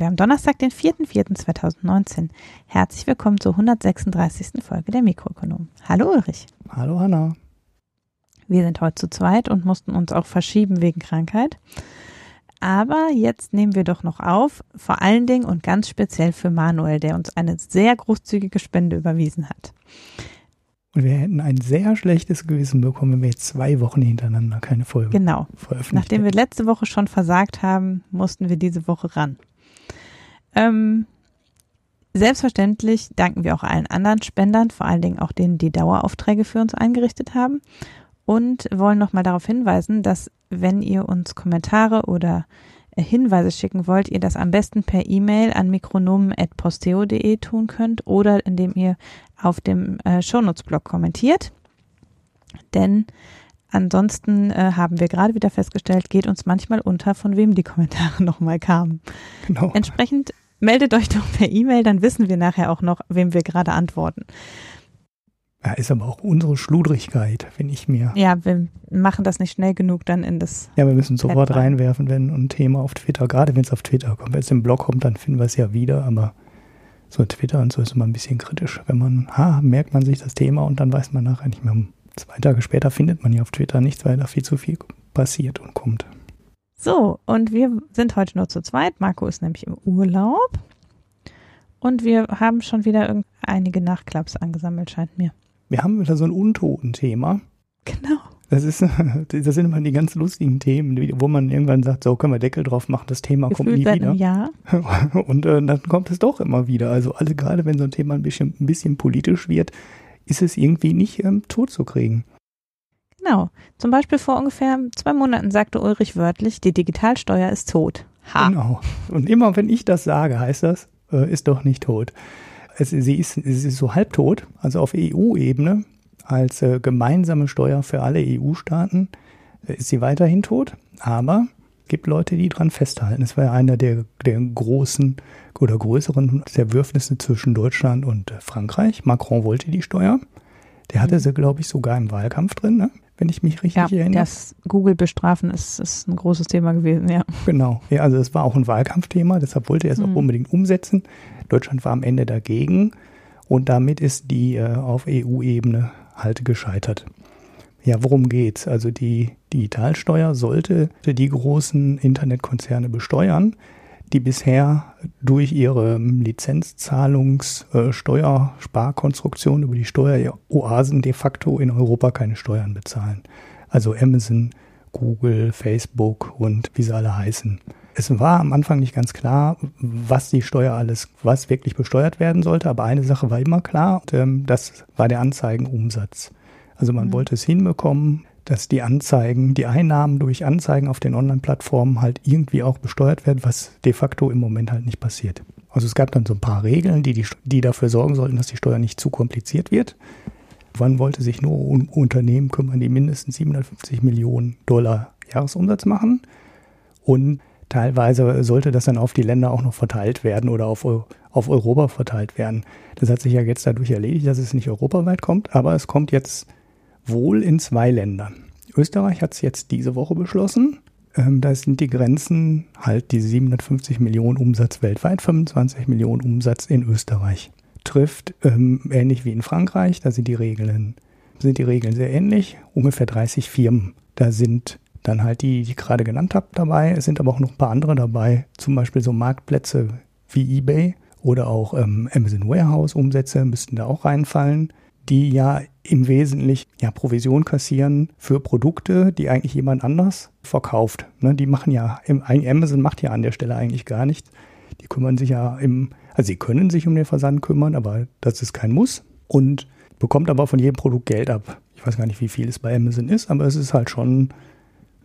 Wir haben Donnerstag, den 4.4.2019. Herzlich willkommen zur 136. Folge der Mikroökonom. Hallo Ulrich. Hallo Hanna. Wir sind heute zu zweit und mussten uns auch verschieben wegen Krankheit. Aber jetzt nehmen wir doch noch auf, vor allen Dingen und ganz speziell für Manuel, der uns eine sehr großzügige Spende überwiesen hat. Und wir hätten ein sehr schlechtes Gewissen bekommen, wenn wir jetzt 2 Wochen hintereinander keine Folge veröffentlicht hätten. Nachdem wir letzte Woche schon versagt haben, mussten wir diese Woche ran. Selbstverständlich danken wir auch allen anderen Spendern, vor allen Dingen auch denen, die Daueraufträge für uns eingerichtet haben, und wollen nochmal darauf hinweisen, dass, wenn ihr uns Kommentare oder Hinweise schicken wollt, ihr das am besten per E-Mail an mikronomen@posteo.de tun könnt oder indem ihr auf dem Shownotes-Blog kommentiert, denn ansonsten haben wir gerade wieder festgestellt, geht uns manchmal unter, von wem die Kommentare nochmal kamen. Genau. Entsprechend meldet euch doch per E-Mail, dann wissen wir nachher auch noch, wem wir gerade antworten. Ja, ist aber auch unsere Schludrigkeit, finde ich mir. Ja, wir machen das nicht schnell genug dann in das. Ja, wir müssen sofort reinwerfen, wenn ein Thema auf Twitter, gerade wenn es auf Twitter kommt. Wenn es im Blog kommt, dann finden wir es ja wieder, aber so Twitter und so ist immer ein bisschen kritisch. Wenn man, merkt man sich das Thema und dann weiß man nachher nicht mehr. 2 Tage später findet man ja auf Twitter nichts, weil da viel zu viel passiert und kommt. So, und wir sind heute nur zu zweit. Marco ist nämlich im Urlaub. Und wir haben schon wieder einige Nachklaps angesammelt, scheint mir. Wir haben wieder so ein Untoten-Thema. Genau. Das sind immer die ganz lustigen Themen, wo man irgendwann sagt, so können wir Deckel drauf machen, das Thema kommt nie wieder. Ja. Und dann kommt es doch immer wieder. Also alle, gerade wenn so ein Thema ein bisschen politisch wird, ist es irgendwie nicht tot zu kriegen. Genau. Zum Beispiel vor ungefähr 2 Monaten sagte Ulrich wörtlich, die Digitalsteuer ist tot. Ha. Genau. Und immer wenn ich das sage, heißt das, ist doch nicht tot. Sie ist so halbtot, also auf EU-Ebene als gemeinsame Steuer für alle EU-Staaten ist sie weiterhin tot, aber es gibt Leute, die dran festhalten. Es war ja einer der großen oder größeren Zerwürfnisse zwischen Deutschland und Frankreich. Macron wollte die Steuer. Der hatte sie, glaube ich, sogar im Wahlkampf drin, ne? Wenn ich mich richtig erinnere. Ja, das Google bestrafen ist ein großes Thema gewesen, ja. Genau, ja, also es war auch ein Wahlkampfthema, deshalb wollte er es auch unbedingt umsetzen. Deutschland war am Ende dagegen und damit ist die auf EU-Ebene halt gescheitert. Ja, worum geht's? Also die Digitalsteuer sollte die großen Internetkonzerne besteuern, die bisher durch ihre Lizenzzahlungssteuersparkonstruktion über die Steueroasen de facto in Europa keine Steuern bezahlen. Also Amazon, Google, Facebook und wie sie alle heißen. Es war am Anfang nicht ganz klar, was wirklich besteuert werden sollte, aber eine Sache war immer klar, und das war der Anzeigenumsatz. Also man wollte es hinbekommen, dass die Einnahmen durch Anzeigen auf den Online-Plattformen halt irgendwie auch besteuert werden, was de facto im Moment halt nicht passiert. Also es gab dann so ein paar Regeln, die dafür sorgen sollten, dass die Steuer nicht zu kompliziert wird. Man wollte sich nur um Unternehmen kümmern, die mindestens 750 Millionen Dollar Jahresumsatz machen. Und teilweise sollte das dann auf die Länder auch noch verteilt werden oder auf Europa verteilt werden. Das hat sich ja jetzt dadurch erledigt, dass es nicht europaweit kommt, aber es kommt jetzt wohl in 2 Ländern. Österreich hat es jetzt diese Woche beschlossen. Da sind die Grenzen halt die 750 Millionen Umsatz weltweit, 25 Millionen Umsatz in Österreich. Trifft ähnlich wie in Frankreich, da sind die Regeln sehr ähnlich. Ungefähr 30 Firmen. Da sind dann halt die ich gerade genannt habe, dabei. Es sind aber auch noch ein paar andere dabei. Zum Beispiel so Marktplätze wie eBay oder auch Amazon Warehouse-Umsätze müssten da auch reinfallen, die ja im Wesentlichen Provision kassieren für Produkte, die eigentlich jemand anders verkauft. Ne, die machen ja, Amazon macht ja an der Stelle eigentlich gar nichts. Die kümmern sich sie können sich um den Versand kümmern, aber das ist kein Muss und bekommt aber von jedem Produkt Geld ab. Ich weiß gar nicht, wie viel es bei Amazon ist, aber es ist halt schon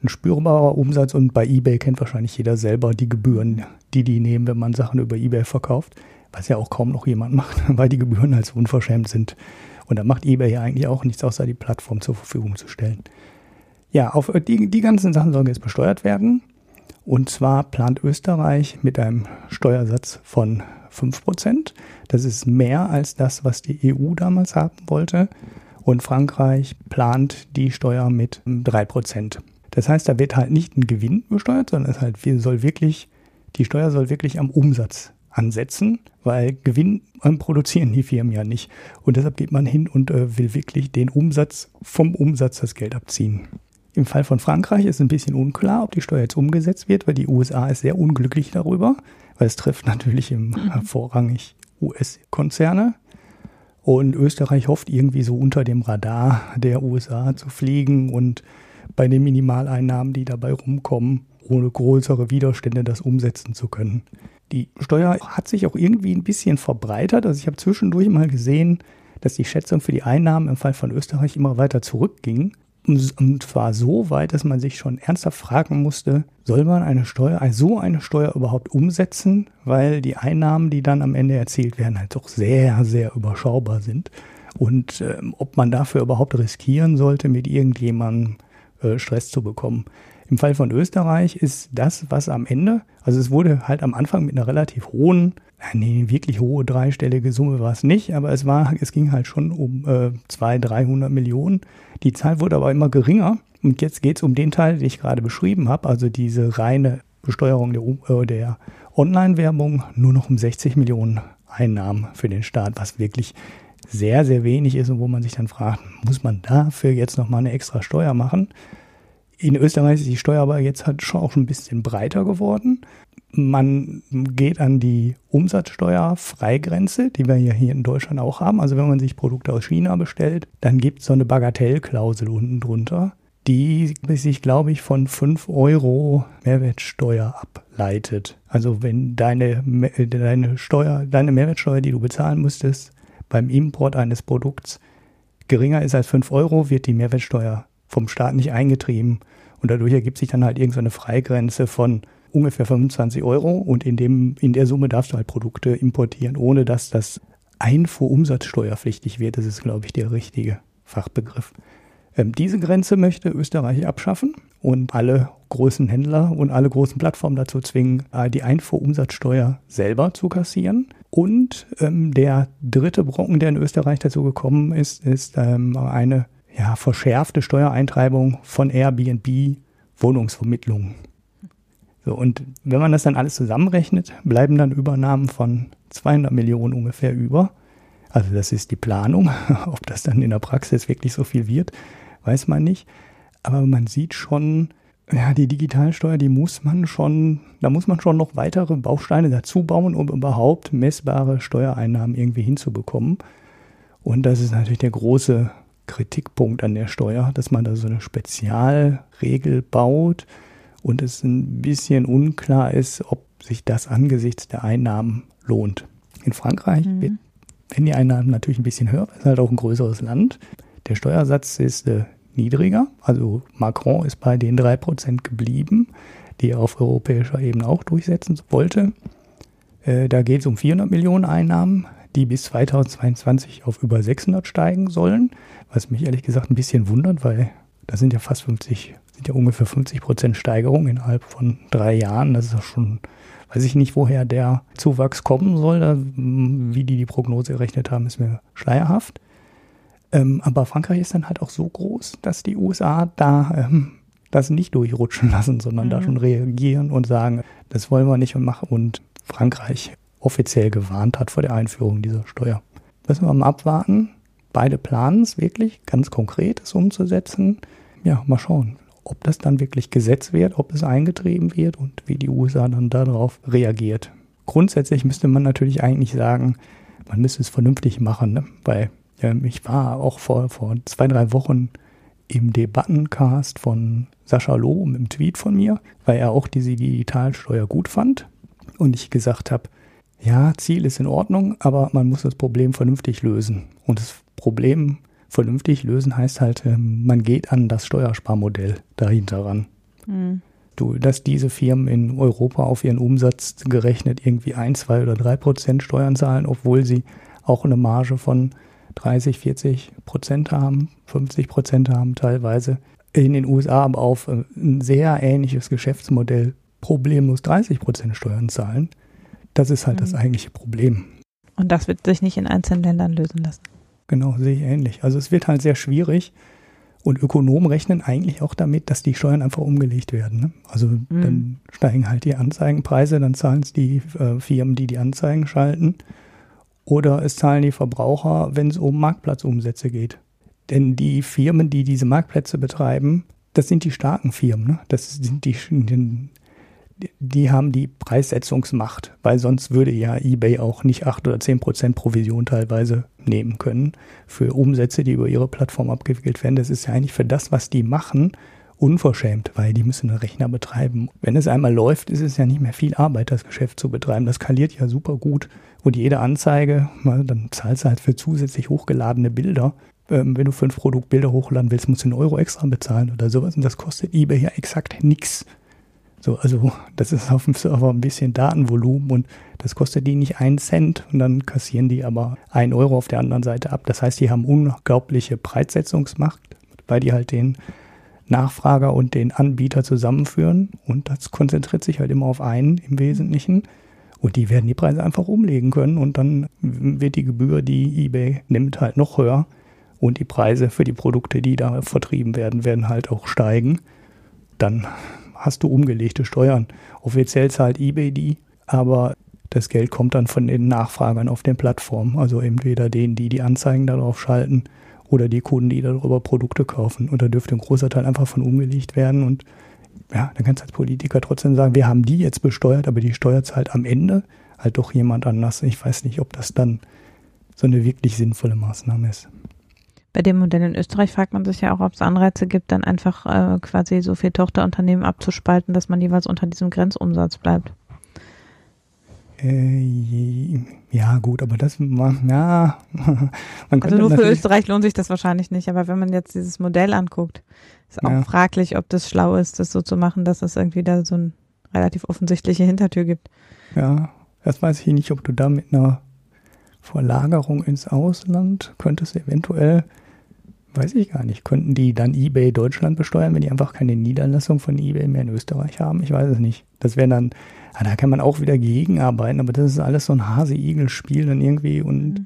ein spürbarer Umsatz und bei eBay kennt wahrscheinlich jeder selber die Gebühren, die nehmen, wenn man Sachen über eBay verkauft, was ja auch kaum noch jemand macht, weil die Gebühren halt so unverschämt sind. Und da macht eBay ja eigentlich auch nichts, außer die Plattform zur Verfügung zu stellen. Ja, auf die ganzen Sachen sollen jetzt besteuert werden. Und zwar plant Österreich mit einem Steuersatz von 5%. Das ist mehr als das, was die EU damals haben wollte. Und Frankreich plant die Steuer mit 3%. Das heißt, da wird halt nicht ein Gewinn besteuert, sondern es soll wirklich Die Steuer soll wirklich am Umsatz ansetzen, weil Gewinn produzieren die Firmen ja nicht. Und deshalb geht man hin und will wirklich den Umsatz vom Umsatz das Geld abziehen. Im Fall von Frankreich ist ein bisschen unklar, ob die Steuer jetzt umgesetzt wird, weil die USA ist sehr unglücklich darüber, weil es trifft natürlich vorrangig US-Konzerne. Und Österreich hofft irgendwie so unter dem Radar der USA zu fliegen und bei den Minimaleinnahmen, die dabei rumkommen, ohne größere Widerstände das umsetzen zu können. Die Steuer hat sich auch irgendwie ein bisschen verbreitert. Also ich habe zwischendurch mal gesehen, dass die Schätzung für die Einnahmen im Fall von Österreich immer weiter zurückging. Und zwar so weit, dass man sich schon ernsthaft fragen musste, soll man so eine Steuer überhaupt umsetzen, weil die Einnahmen, die dann am Ende erzielt werden, halt doch sehr, sehr überschaubar sind. Und ob man dafür überhaupt riskieren sollte, mit irgendjemandem Stress zu bekommen. Im Fall von Österreich ist das, was am Ende, also es wurde halt am Anfang mit einer relativ hohen, wirklich hohe dreistellige Summe war es nicht, aber es ging halt schon um 200-300 Millionen. Die Zahl wurde aber immer geringer und jetzt geht es um den Teil, den ich gerade beschrieben habe, also diese reine Besteuerung der Online-Werbung, nur noch um 60 Millionen Einnahmen für den Staat, was wirklich sehr, sehr wenig ist und wo man sich dann fragt, muss man dafür jetzt nochmal eine extra Steuer machen? In Österreich ist die Steuer aber jetzt halt schon auch schon ein bisschen breiter geworden. Man geht an die Umsatzsteuerfreigrenze, die wir ja hier in Deutschland auch haben. Also wenn man sich Produkte aus China bestellt, dann gibt es so eine Bagatellklausel unten drunter, die sich, glaube ich, von 5 Euro Mehrwertsteuer ableitet. Also wenn deine Mehrwertsteuer, die du bezahlen müsstest, beim Import eines Produkts geringer ist als 5 Euro, wird die Mehrwertsteuer vom Staat nicht eingetrieben und dadurch ergibt sich dann halt irgendeine Freigrenze von ungefähr 25 Euro und in der Summe darfst du halt Produkte importieren, ohne dass das einfuhrumsatzsteuerpflichtig wird. Das ist, glaube ich, der richtige Fachbegriff. Diese Grenze möchte Österreich abschaffen und alle großen Händler und alle großen Plattformen dazu zwingen, die Einfuhrumsatzsteuer selber zu kassieren. Und der dritte Brocken, der in Österreich dazu gekommen ist eine verschärfte Steuereintreibung von Airbnb Wohnungsvermittlungen. So, und wenn man das dann alles zusammenrechnet, bleiben dann Übernahmen von 200 Millionen ungefähr über. Also das ist die Planung. Ob das dann in der Praxis wirklich so viel wird, weiß man nicht. Aber man sieht schon, die Digitalsteuer, da muss man schon noch weitere Bausteine dazu bauen, um überhaupt messbare Steuereinnahmen irgendwie hinzubekommen. Und das ist natürlich der große Kritikpunkt an der Steuer, dass man da so eine Spezialregel baut und es ein bisschen unklar ist, ob sich das angesichts der Einnahmen lohnt. In Frankreich werden die Einnahmen natürlich ein bisschen höher, ist halt auch ein größeres Land. Der Steuersatz ist niedriger, also Macron ist bei den 3% geblieben, die er auf europäischer Ebene auch durchsetzen wollte. Da geht es um 400 Millionen Einnahmen, die bis 2022 auf über 600 steigen sollen, was mich ehrlich gesagt ein bisschen wundert, weil das sind ja ungefähr 50% Steigerung innerhalb von 3 Jahren. Das ist ja schon, weiß ich nicht, woher der Zuwachs kommen soll. Wie die Prognose errechnet haben, ist mir schleierhaft. Aber Frankreich ist dann halt auch so groß, dass die USA da das nicht durchrutschen lassen, sondern da schon reagieren und sagen, das wollen wir nicht und machen. Und Frankreich offiziell gewarnt hat vor der Einführung dieser Steuer. Müssen wir mal abwarten. Beide planen es wirklich, ganz konkret es umzusetzen. Ja, mal schauen, ob das dann wirklich Gesetz wird, ob es eingetrieben wird und wie die USA dann darauf reagiert. Grundsätzlich müsste man natürlich eigentlich sagen, man müsste es vernünftig machen, ne? Weil ich war auch vor 2-3 Wochen im Debattencast von Sascha Loh mit einem Tweet von mir, weil er auch diese Digitalsteuer gut fand und ich gesagt habe, ja, Ziel ist in Ordnung, aber man muss das Problem vernünftig lösen. Und das Problem vernünftig lösen heißt halt, man geht an das Steuersparmodell dahinter ran. Mhm. Dass diese Firmen in Europa auf ihren Umsatz gerechnet irgendwie 1, 2 oder 3% Steuern zahlen, obwohl sie auch eine Marge von 30-40% haben, 50% haben teilweise. In den USA aber auf ein sehr ähnliches Geschäftsmodell problemlos 30% Steuern zahlen. Das ist halt das eigentliche Problem. Und das wird sich nicht in einzelnen Ländern lösen lassen. Genau, sehe ich ähnlich. Also es wird halt sehr schwierig Und Ökonomen rechnen eigentlich auch damit, dass die Steuern einfach umgelegt werden. Ne? Also dann steigen halt die Anzeigenpreise, dann zahlen es die Firmen, die die Anzeigen schalten. Oder es zahlen die Verbraucher, wenn es um Marktplatzumsätze geht. Denn die Firmen, die diese Marktplätze betreiben, das sind die starken Firmen. Ne? Das sind die haben die Preissetzungsmacht, weil sonst würde ja eBay auch nicht 8 oder 10% Provision teilweise nehmen können für Umsätze, die über ihre Plattform abgewickelt werden. Das ist ja eigentlich für das, was die machen, unverschämt, weil die müssen einen Rechner betreiben. Wenn es einmal läuft, ist es ja nicht mehr viel Arbeit, das Geschäft zu betreiben. Das skaliert ja super gut. Und jede Anzeige, dann zahlst du halt für zusätzlich hochgeladene Bilder. Wenn du 5 Produktbilder hochladen willst, musst du 1 Euro extra bezahlen oder sowas. Und das kostet eBay ja exakt nichts. So, also das ist auf dem Server ein bisschen Datenvolumen und das kostet die nicht 1 Cent und dann kassieren die aber 1 Euro auf der anderen Seite ab. Das heißt, die haben unglaubliche Preissetzungsmacht, weil die halt den Nachfrager und den Anbieter zusammenführen und das konzentriert sich halt immer auf einen im Wesentlichen und die werden die Preise einfach umlegen können und dann wird die Gebühr, die eBay nimmt, halt noch höher und die Preise für die Produkte, die da vertrieben werden, werden halt auch steigen. Dann hast du umgelegte Steuern. Offiziell zahlt eBay die, aber das Geld kommt dann von den Nachfragern auf den Plattformen, also entweder denen, die die Anzeigen darauf schalten oder die Kunden, die darüber Produkte kaufen. Und da dürfte ein großer Teil einfach von umgelegt werden. Und ja, dann kannst du als Politiker trotzdem sagen, wir haben die jetzt besteuert, aber die Steuer zahlt am Ende halt doch jemand anders. Ich weiß nicht, ob das dann so eine wirklich sinnvolle Maßnahme ist. Bei dem Modell in Österreich fragt man sich ja auch, ob es Anreize gibt, dann einfach quasi so viel Tochterunternehmen abzuspalten, dass man jeweils unter diesem Grenzumsatz bleibt. Ja gut, aber das ja, man also nur für Österreich lohnt sich das wahrscheinlich nicht, aber wenn man jetzt dieses Modell anguckt, ist auch fraglich, ob das schlau ist, das so zu machen, dass es irgendwie da so eine relativ offensichtliche Hintertür gibt. Ja, das weiß ich nicht, ob du da mit einer Verlagerung ins Ausland könntest eventuell, weiß ich gar nicht, könnten die dann eBay Deutschland besteuern, wenn die einfach keine Niederlassung von eBay mehr in Österreich haben? Ich weiß es nicht. Das wäre dann, da kann man auch wieder gegenarbeiten, aber das ist alles so ein Hase-Igel-Spiel dann irgendwie und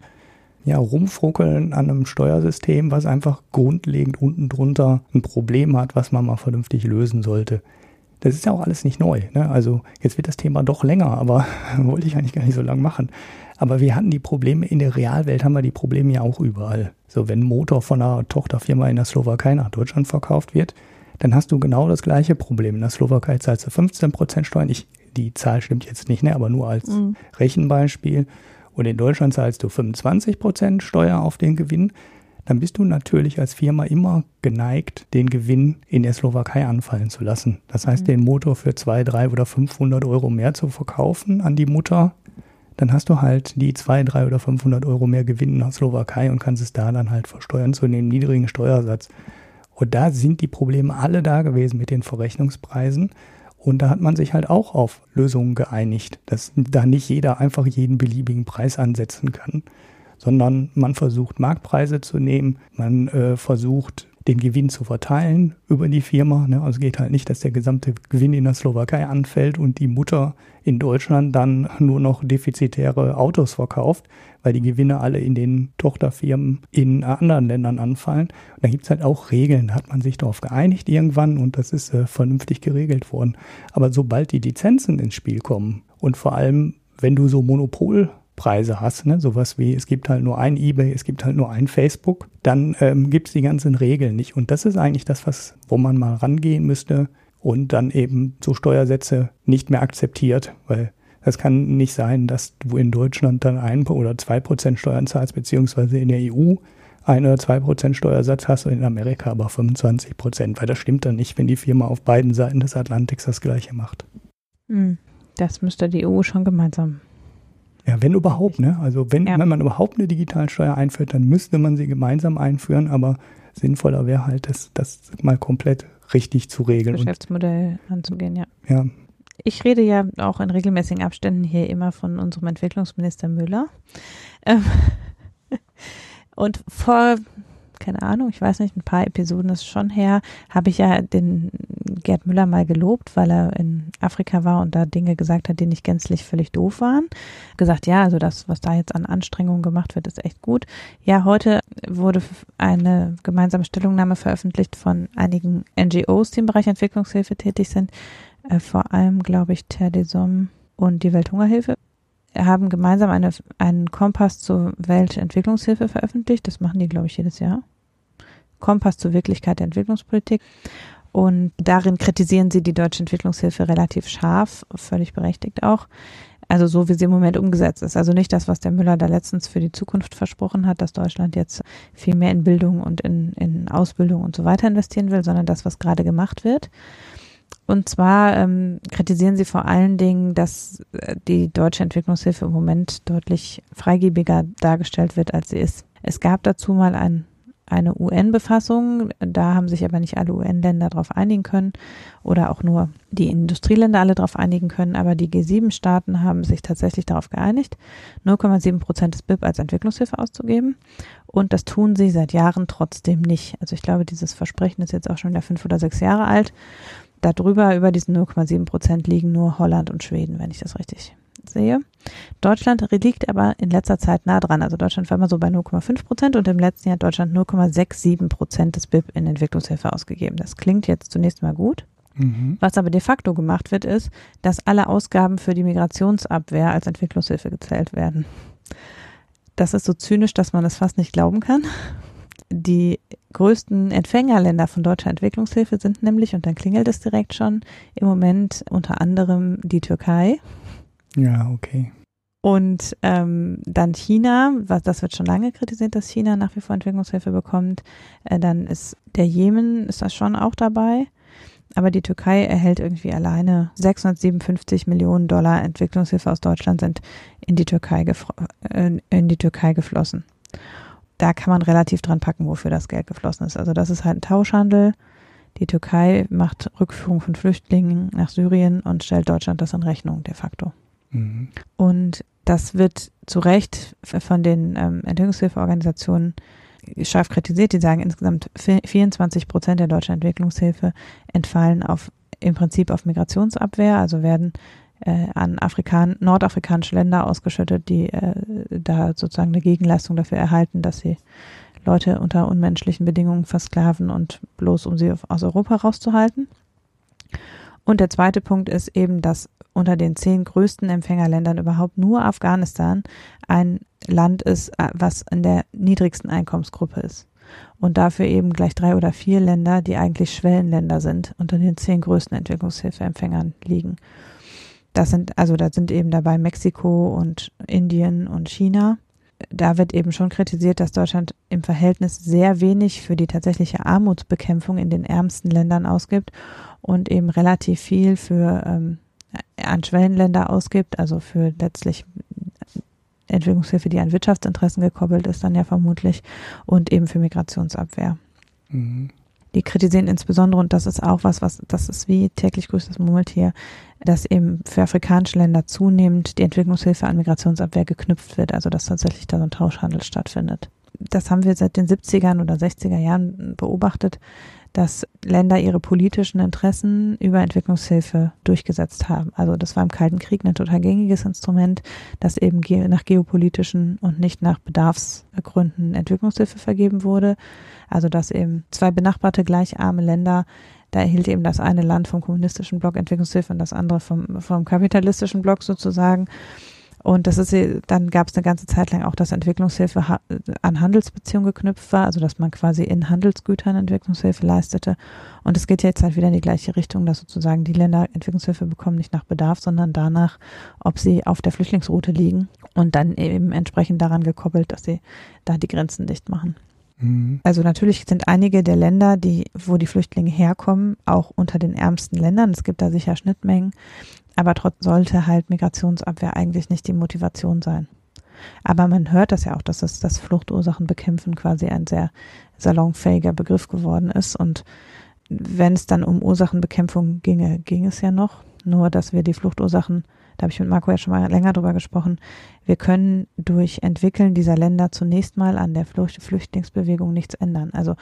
rumfuckeln an einem Steuersystem, was einfach grundlegend unten drunter ein Problem hat, was man mal vernünftig lösen sollte. Das ist ja auch alles nicht neu. Ne? Also jetzt wird das Thema doch länger, aber wollte ich eigentlich gar nicht so lange machen. Aber wir hatten die Probleme, in der Realwelt haben wir die Probleme ja auch überall. So, wenn ein Motor von einer Tochterfirma in der Slowakei nach Deutschland verkauft wird, dann hast du genau das gleiche Problem. In der Slowakei zahlst du 15% Steuern. Die Zahl stimmt jetzt nicht, ne? Aber nur als Rechenbeispiel. Und in Deutschland zahlst du 25% Steuer auf den Gewinn. Dann bist du natürlich als Firma immer geneigt, den Gewinn in der Slowakei anfallen zu lassen. Das heißt, den Motor für 2, 3 oder 500 Euro mehr zu verkaufen an die Mutter, dann hast du halt die 2, 3 oder 500 Euro mehr Gewinn in der Slowakei und kannst es da dann halt versteuern zu einem niedrigen Steuersatz. Und da sind die Probleme alle da gewesen mit den Verrechnungspreisen. Und da hat man sich halt auch auf Lösungen geeinigt, dass da nicht jeder einfach jeden beliebigen Preis ansetzen kann, sondern man versucht, Marktpreise zu nehmen, man versucht, den Gewinn zu verteilen über die Firma. Ne? Also es geht halt nicht, dass der gesamte Gewinn in der Slowakei anfällt und die Mutter in Deutschland dann nur noch defizitäre Autos verkauft, weil die Gewinne alle in den Tochterfirmen in anderen Ländern anfallen. Und da gibt es halt auch Regeln, da hat man sich darauf geeinigt irgendwann und das ist vernünftig geregelt worden. Aber sobald die Lizenzen ins Spiel kommen und vor allem, wenn du so Monopol Preise hast, ne? Sowas wie, es gibt halt nur ein eBay, es gibt halt nur ein Facebook, dann gibt es die ganzen Regeln nicht. Und das ist eigentlich das, wo man mal rangehen müsste und dann eben so Steuersätze nicht mehr akzeptiert, weil das kann nicht sein, dass du in Deutschland dann 1 oder 2% Steuern zahlst, beziehungsweise in der EU 1 oder 2% Steuersatz hast und in Amerika aber 25%, weil das stimmt dann nicht, wenn die Firma auf beiden Seiten des Atlantiks das Gleiche macht. Das müsste die EU schon gemeinsam. Ja, wenn überhaupt, ne? Also wenn man überhaupt eine Digitalsteuer einführt, dann müsste man sie gemeinsam einführen, aber sinnvoller wäre halt, das mal komplett richtig zu regeln. Das Geschäftsmodell anzugehen, ja. Ich rede ja auch in regelmäßigen Abständen hier immer von unserem Entwicklungsminister Müller. Und vor keine Ahnung, ich weiß nicht, ein paar Episoden ist schon her, habe ich ja den Gerd Müller mal gelobt, weil er in Afrika war und da Dinge gesagt hat, die nicht gänzlich völlig doof waren. Gesagt, ja, also das, was da jetzt an Anstrengungen gemacht wird, ist echt gut. Ja, heute wurde eine gemeinsame Stellungnahme veröffentlicht von einigen NGOs, die im Bereich Entwicklungshilfe tätig sind, vor allem, glaube ich, Terre des Hommes und die Welthungerhilfe. Haben gemeinsam einen Kompass zur Weltentwicklungshilfe veröffentlicht. Das machen die, glaube ich, jedes Jahr. Kompass zur Wirklichkeit der Entwicklungspolitik. Und darin kritisieren sie die deutsche Entwicklungshilfe relativ scharf, völlig berechtigt auch. Also so, wie sie im Moment umgesetzt ist. Also nicht das, was der Müller da letztens für die Zukunft versprochen hat, dass Deutschland jetzt viel mehr in Bildung und in Ausbildung und so weiter investieren will, sondern das, was gerade gemacht wird. Und zwar kritisieren sie vor allen Dingen, dass die deutsche Entwicklungshilfe im Moment deutlich freigebiger dargestellt wird, als sie ist. Es gab dazu mal eine UN-Befassung, da haben sich aber nicht alle UN-Länder darauf einigen können oder auch nur die Industrieländer alle darauf einigen können, aber die G7-Staaten haben sich tatsächlich darauf geeinigt, 0,7% des BIP als Entwicklungshilfe auszugeben. Und das tun sie seit Jahren trotzdem nicht. Also ich glaube, dieses Versprechen ist jetzt auch schon wieder 5 oder 6 Jahre alt. Darüber, über diesen 0,7% liegen nur Holland und Schweden, wenn ich das richtig sehe. Deutschland liegt aber in letzter Zeit nah dran. Also Deutschland war immer so bei 0,5% und im letzten Jahr hat Deutschland 0,67% des BIP in Entwicklungshilfe ausgegeben. Das klingt jetzt zunächst mal gut. Mhm. Was aber de facto gemacht wird, ist, dass alle Ausgaben für die Migrationsabwehr als Entwicklungshilfe gezählt werden. Das ist so zynisch, dass man das fast nicht glauben kann. Die größten Empfängerländer von deutscher Entwicklungshilfe sind nämlich, und dann klingelt es direkt schon, im Moment unter anderem die Türkei. Ja, okay. Und dann China, das wird schon lange kritisiert, dass China nach wie vor Entwicklungshilfe bekommt. Dann ist der Jemen, ist das schon auch dabei. Aber die Türkei erhält irgendwie alleine 657 Millionen $, Entwicklungshilfe aus Deutschland sind in die Türkei geflossen. Da kann man relativ dran packen, wofür das Geld geflossen ist. Also das ist halt ein Tauschhandel. Die Türkei macht Rückführung von Flüchtlingen nach Syrien und stellt Deutschland das in Rechnung de facto. Mhm. Und das wird zu Recht von den Entwicklungshilfeorganisationen scharf kritisiert. Die sagen, insgesamt 24% der deutschen Entwicklungshilfe entfallen im Prinzip auf Migrationsabwehr, also werden an nordafrikanische Länder ausgeschüttet, die da sozusagen eine Gegenleistung dafür erhalten, dass sie Leute unter unmenschlichen Bedingungen versklaven und bloß um sie aus Europa rauszuhalten. Und der zweite Punkt ist eben, dass unter den 10 größten Empfängerländern überhaupt nur Afghanistan ein Land ist, was in der niedrigsten Einkommensgruppe ist. Und dafür eben gleich 3 oder 4 Länder, die eigentlich Schwellenländer sind, unter den 10 größten Entwicklungshilfeempfängern liegen. Da sind eben dabei Mexiko und Indien und China. Da wird eben schon kritisiert, dass Deutschland im Verhältnis sehr wenig für die tatsächliche Armutsbekämpfung in den ärmsten Ländern ausgibt und eben relativ viel für an Schwellenländer ausgibt, also für letztlich Entwicklungshilfe, die an Wirtschaftsinteressen gekoppelt ist, dann ja vermutlich, und eben für Migrationsabwehr. Mhm. Die kritisieren insbesondere, und das ist auch was, das ist wie täglich grüßt das Murmeltier, dass eben für afrikanische Länder zunehmend die Entwicklungshilfe an Migrationsabwehr geknüpft wird, also dass tatsächlich da so ein Tauschhandel stattfindet. Das haben wir seit den 70ern oder 60er Jahren beobachtet, dass Länder ihre politischen Interessen über Entwicklungshilfe durchgesetzt haben. Also das war im Kalten Krieg ein total gängiges Instrument, dass eben nach geopolitischen und nicht nach Bedarfsgründen Entwicklungshilfe vergeben wurde. Also dass eben 2 benachbarte, gleich arme Länder, da erhielt eben das eine Land vom kommunistischen Block Entwicklungshilfe und das andere vom kapitalistischen Block sozusagen. Und dann gab es eine ganze Zeit lang auch, dass Entwicklungshilfe an Handelsbeziehungen geknüpft war, also dass man quasi in Handelsgütern Entwicklungshilfe leistete. Und es geht jetzt halt wieder in die gleiche Richtung, dass sozusagen die Länder Entwicklungshilfe bekommen, nicht nach Bedarf, sondern danach, ob sie auf der Flüchtlingsroute liegen und dann eben entsprechend daran gekoppelt, dass sie da die Grenzen dicht machen. Mhm. Also natürlich sind einige der Länder, wo die Flüchtlinge herkommen, auch unter den ärmsten Ländern. Es gibt da sicher Schnittmengen. Aber trotzdem sollte halt Migrationsabwehr eigentlich nicht die Motivation sein. Aber man hört das ja auch, dass das Fluchtursachen bekämpfen quasi ein sehr salonfähiger Begriff geworden ist. Und wenn es dann um Ursachenbekämpfung ginge es ja noch. Nur, dass wir die Fluchtursachen da habe ich mit Marco ja schon mal länger drüber gesprochen, wir können durch Entwickeln dieser Länder zunächst mal an der Flüchtlingsbewegung nichts ändern. Also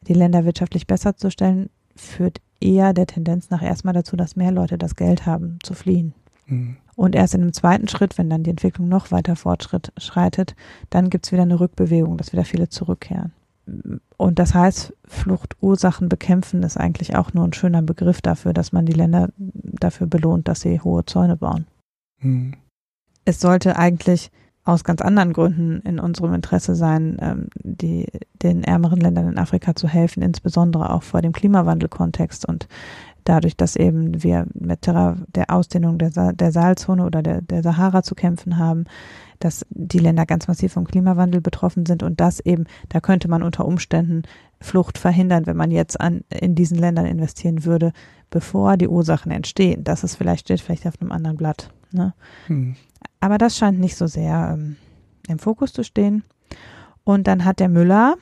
die Länder wirtschaftlich besser zu stellen, führt eher der Tendenz nach erstmal dazu, dass mehr Leute das Geld haben, zu fliehen. Mhm. Und erst in einem zweiten Schritt, wenn dann die Entwicklung noch weiter fortschreitet, dann gibt es wieder eine Rückbewegung, dass wieder viele zurückkehren. Und das heißt, Fluchtursachen bekämpfen ist eigentlich auch nur ein schöner Begriff dafür, dass man die Länder dafür belohnt, dass sie hohe Zäune bauen. Mhm. Es sollte eigentlich aus ganz anderen Gründen in unserem Interesse sein, den ärmeren Ländern in Afrika zu helfen, insbesondere auch vor dem Klimawandelkontext und dadurch, dass eben wir mit der Ausdehnung der Sahelzone oder der Sahara zu kämpfen haben, dass die Länder ganz massiv vom Klimawandel betroffen sind und das eben, da könnte man unter Umständen Flucht verhindern, wenn man jetzt in diesen Ländern investieren würde, bevor die Ursachen entstehen. Das ist steht vielleicht auf einem anderen Blatt. Ne? Hm. Aber das scheint nicht so sehr im Fokus zu stehen. Und dann hat der Müller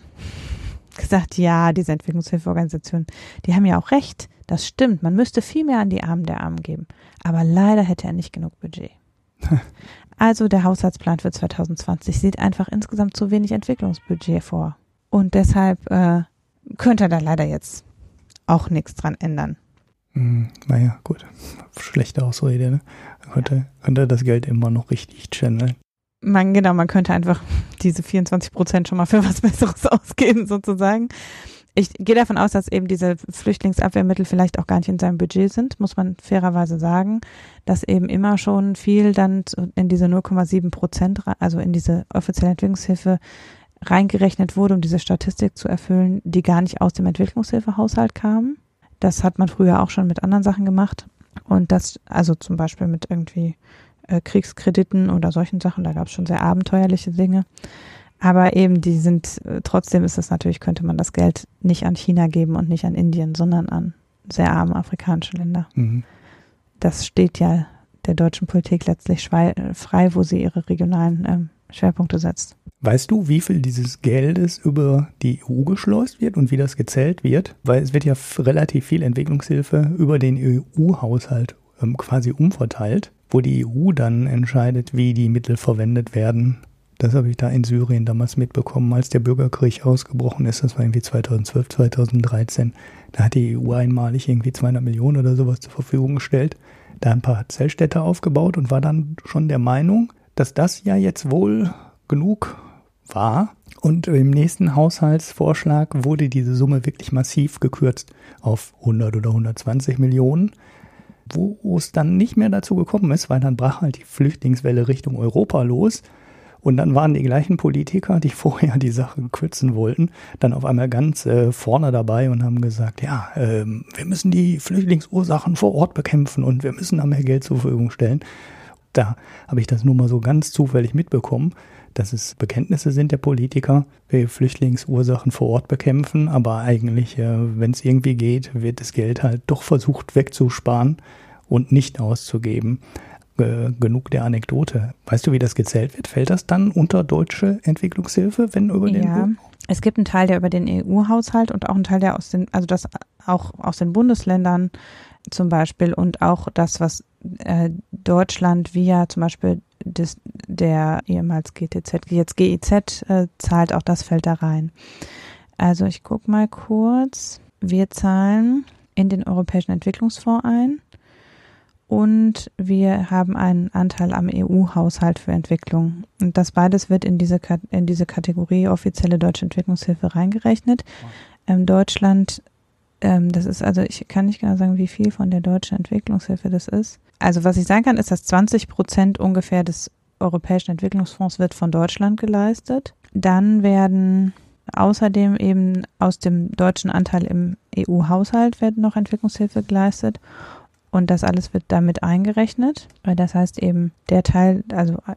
gesagt, ja, diese Entwicklungshilfeorganisationen, die haben ja auch recht. Das stimmt, man müsste viel mehr an die Armen der Armen geben. Aber leider hätte er nicht genug Budget. Also der Haushaltsplan für 2020 sieht einfach insgesamt zu wenig Entwicklungsbudget vor. Und deshalb könnte er da leider jetzt auch nichts dran ändern. Naja, gut. Schlechte Ausrede, ne? Könnte das Geld immer noch richtig channeln. Man könnte einfach diese 24% schon mal für was Besseres ausgeben, sozusagen. Ich gehe davon aus, dass eben diese Flüchtlingsabwehrmittel vielleicht auch gar nicht in seinem Budget sind, muss man fairerweise sagen, dass eben immer schon viel dann in diese 0,7%, also in diese offizielle Entwicklungshilfe reingerechnet wurde, um diese Statistik zu erfüllen, die gar nicht aus dem Entwicklungshilfehaushalt kamen. Das hat man früher auch schon mit anderen Sachen gemacht und das, also zum Beispiel mit irgendwie Kriegskrediten oder solchen Sachen, da gab es schon sehr abenteuerliche Dinge. Aber eben, trotzdem ist es natürlich, könnte man das Geld nicht an China geben und nicht an Indien, sondern an sehr arme afrikanische Länder. Mhm. Das steht ja der deutschen Politik letztlich frei, wo sie ihre regionalen Schwerpunkte setzt. Weißt du, wie viel dieses Geldes über die EU geschleust wird und wie das gezählt wird? Weil es wird ja relativ viel Entwicklungshilfe über den EU-Haushalt quasi umverteilt, wo die EU dann entscheidet, wie die Mittel verwendet werden. Das habe ich da in Syrien damals mitbekommen, als der Bürgerkrieg ausgebrochen ist. Das war irgendwie 2012, 2013. Da hat die EU einmalig irgendwie 200 Millionen oder sowas zur Verfügung gestellt, da ein paar Zellstädte aufgebaut und war dann schon der Meinung, dass das ja jetzt wohl genug war. Und im nächsten Haushaltsvorschlag wurde diese Summe wirklich massiv gekürzt auf 100 oder 120 Millionen. Wo es dann nicht mehr dazu gekommen ist, weil dann brach halt die Flüchtlingswelle Richtung Europa los. Und dann waren die gleichen Politiker, die vorher die Sache kürzen wollten, dann auf einmal ganz vorne dabei und haben gesagt, ja, wir müssen die Flüchtlingsursachen vor Ort bekämpfen und wir müssen da mehr Geld zur Verfügung stellen. Da habe ich das nur mal so ganz zufällig mitbekommen, dass es Bekenntnisse sind der Politiker, wir Flüchtlingsursachen vor Ort bekämpfen, aber eigentlich, wenn es irgendwie geht, wird das Geld halt doch versucht wegzusparen und nicht auszugeben. Genug der Anekdote. Weißt du, wie das gezählt wird? Fällt das dann unter deutsche Entwicklungshilfe, wenn über den? Ja, es gibt einen Teil, der über den EU-Haushalt und auch einen Teil, der das auch aus den Bundesländern zum Beispiel und auch das, was Deutschland via zum Beispiel der ehemals GTZ, jetzt GIZ zahlt, auch das fällt da rein. Also ich gucke mal kurz. Wir zahlen in den Europäischen Entwicklungsfonds ein. Und wir haben einen Anteil am EU-Haushalt für Entwicklung. Und das beides wird in diese Kategorie offizielle deutsche Entwicklungshilfe reingerechnet. Deutschland, das ist, also ich kann nicht genau sagen, wie viel von der deutschen Entwicklungshilfe das ist. Also was ich sagen kann, ist, dass 20% ungefähr des Europäischen Entwicklungsfonds wird von Deutschland geleistet. Dann werden außerdem eben aus dem deutschen Anteil im EU-Haushalt werden noch Entwicklungshilfe geleistet. Und das alles wird damit eingerechnet, weil das heißt eben der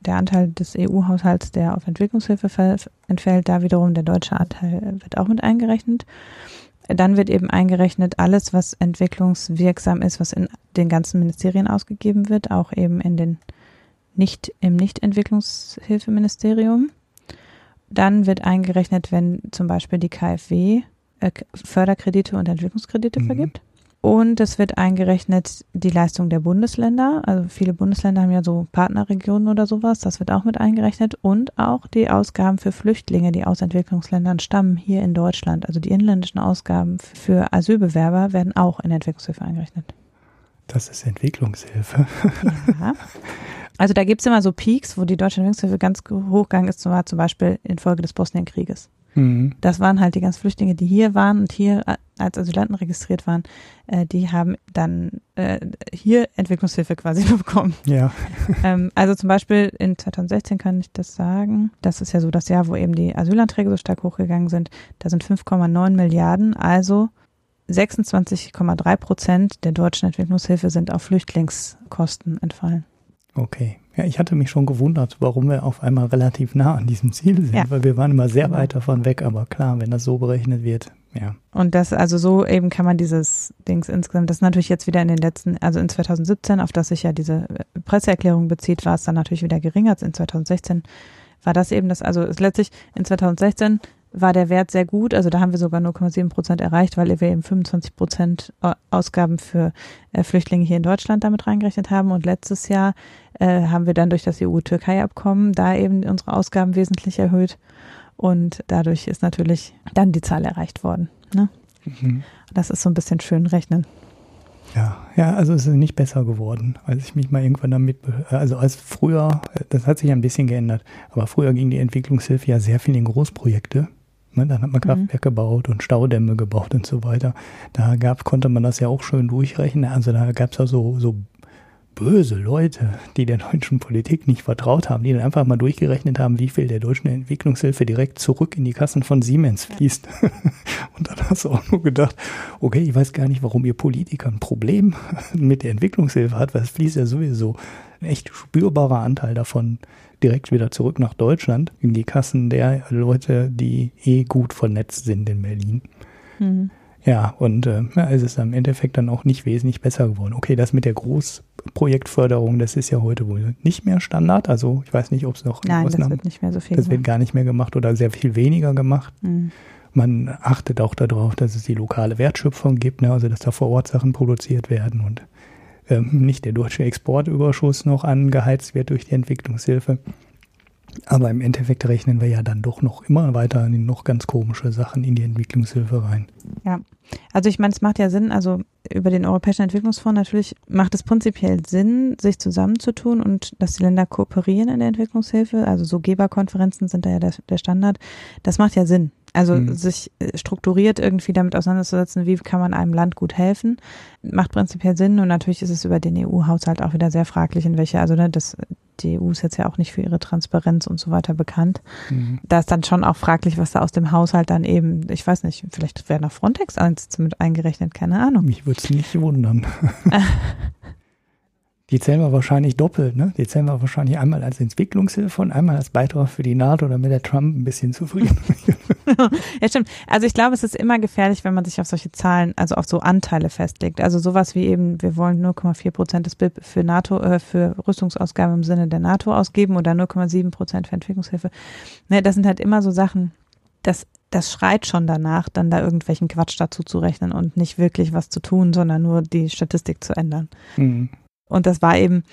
Anteil des EU-Haushalts, der auf Entwicklungshilfe entfällt, da wiederum der deutsche Anteil wird auch mit eingerechnet. Dann wird eben eingerechnet alles, was entwicklungswirksam ist, was in den ganzen Ministerien ausgegeben wird, auch eben im Nicht-Entwicklungshilfeministerium. Dann wird eingerechnet, wenn zum Beispiel die KfW Förderkredite und Entwicklungskredite vergibt. Und es wird eingerechnet die Leistung der Bundesländer. Also viele Bundesländer haben ja so Partnerregionen oder sowas. Das wird auch mit eingerechnet. Und auch die Ausgaben für Flüchtlinge, die aus Entwicklungsländern stammen, hier in Deutschland. Also die inländischen Ausgaben für Asylbewerber werden auch in Entwicklungshilfe eingerechnet. Das ist Entwicklungshilfe. Ja. Also da gibt es immer so Peaks, wo die deutsche Entwicklungshilfe ganz hoch gegangen ist, zum Beispiel infolge des Bosnienkrieges. Mhm. Das waren halt die ganzen Flüchtlinge, die hier waren und hier als Asylanten registriert waren, die haben dann hier Entwicklungshilfe quasi bekommen. Ja. Also zum Beispiel in 2016 kann ich das sagen, das ist ja so das Jahr, wo eben die Asylanträge so stark hochgegangen sind, da sind 5,9 Milliarden, also 26,3% der deutschen Entwicklungshilfe sind auf Flüchtlingskosten entfallen. Okay. Ja, ich hatte mich schon gewundert, warum wir auf einmal relativ nah an diesem Ziel sind, ja, weil wir waren immer sehr weit davon weg, aber klar, wenn das so berechnet wird, ja. Und das, also so eben kann man dieses Dings insgesamt, das ist natürlich jetzt wieder in den letzten, also in 2017, auf das sich ja diese Presseerklärung bezieht, war es dann natürlich wieder geringer als in 2016, war das eben das, also letztlich in 2016 war der Wert sehr gut, also da haben wir sogar 0,7% erreicht, weil wir eben 25% Ausgaben für Flüchtlinge hier in Deutschland damit reingerechnet haben. Und letztes Jahr haben wir dann durch das EU-Türkei-Abkommen da eben unsere Ausgaben wesentlich erhöht und dadurch ist natürlich dann die Zahl erreicht worden. Ne? Mhm. Das ist so ein bisschen schön rechnen. Ja, also es ist nicht besser geworden, als ich mich mal irgendwann damit, also als früher, das hat sich ein bisschen geändert, aber früher ging die Entwicklungshilfe ja sehr viel in Großprojekte. Dann hat man Kraftwerke gebaut und Staudämme gebaut und so weiter. Da konnte man das ja auch schön durchrechnen. Also da gab es ja so böse Leute, die der deutschen Politik nicht vertraut haben, die dann einfach mal durchgerechnet haben, wie viel der deutschen Entwicklungshilfe direkt zurück in die Kassen von Siemens fließt. Ja. Und dann hast du auch nur gedacht, okay, ich weiß gar nicht, warum ihr Politiker ein Problem mit der Entwicklungshilfe hat, weil es fließt ja sowieso ein echt spürbarer Anteil davon direkt wieder zurück nach Deutschland in die Kassen der Leute, die gut vernetzt sind in Berlin. Mhm. Ja, und es ist im Endeffekt dann auch nicht wesentlich besser geworden. Okay, das mit der Großprojektförderung, das ist ja heute wohl nicht mehr Standard. Also ich weiß nicht, ob es noch Ausnahmen... Nein, das wird nicht mehr so viel. Das wird gar nicht mehr gemacht oder sehr viel weniger gemacht. Mhm. Man achtet auch darauf, dass es die lokale Wertschöpfung gibt, ne? Also dass da vor Ort Sachen produziert werden und nicht der deutsche Exportüberschuss noch angeheizt wird durch die Entwicklungshilfe. Aber im Endeffekt rechnen wir ja dann doch noch immer weiter in noch ganz komische Sachen in die Entwicklungshilfe rein. Ja, also ich meine, es macht ja Sinn, also über den Europäischen Entwicklungsfonds natürlich macht es prinzipiell Sinn, sich zusammenzutun und dass die Länder kooperieren in der Entwicklungshilfe, also so Geberkonferenzen sind da ja der Standard, das macht ja Sinn. Also sich strukturiert irgendwie damit auseinanderzusetzen, wie kann man einem Land gut helfen, macht prinzipiell Sinn und natürlich ist es über den EU-Haushalt auch wieder sehr fraglich, in welche, also ne, die EU ist jetzt ja auch nicht für ihre Transparenz und so weiter bekannt. Mhm. Da ist dann schon auch fraglich, was da aus dem Haushalt dann eben, ich weiß nicht, vielleicht wäre noch Frontex mit eingerechnet, keine Ahnung. Mich würde es nicht wundern. Die zählen wir wahrscheinlich doppelt, ne? Die zählen wir wahrscheinlich einmal als Entwicklungshilfe und einmal als Beitrag für die NATO, damit der Trump ein bisschen zufrieden ist. Ja, stimmt. Also ich glaube, es ist immer gefährlich, wenn man sich auf solche Zahlen, also auf so Anteile festlegt. Also sowas wie eben, wir wollen 0,4% des BIP für NATO, für Rüstungsausgaben im Sinne der NATO ausgeben oder 0,7% für Entwicklungshilfe. Ne, das sind halt immer so Sachen, das schreit schon danach, dann da irgendwelchen Quatsch dazu zu rechnen und nicht wirklich was zu tun, sondern nur die Statistik zu ändern. Mhm. Und das war eben,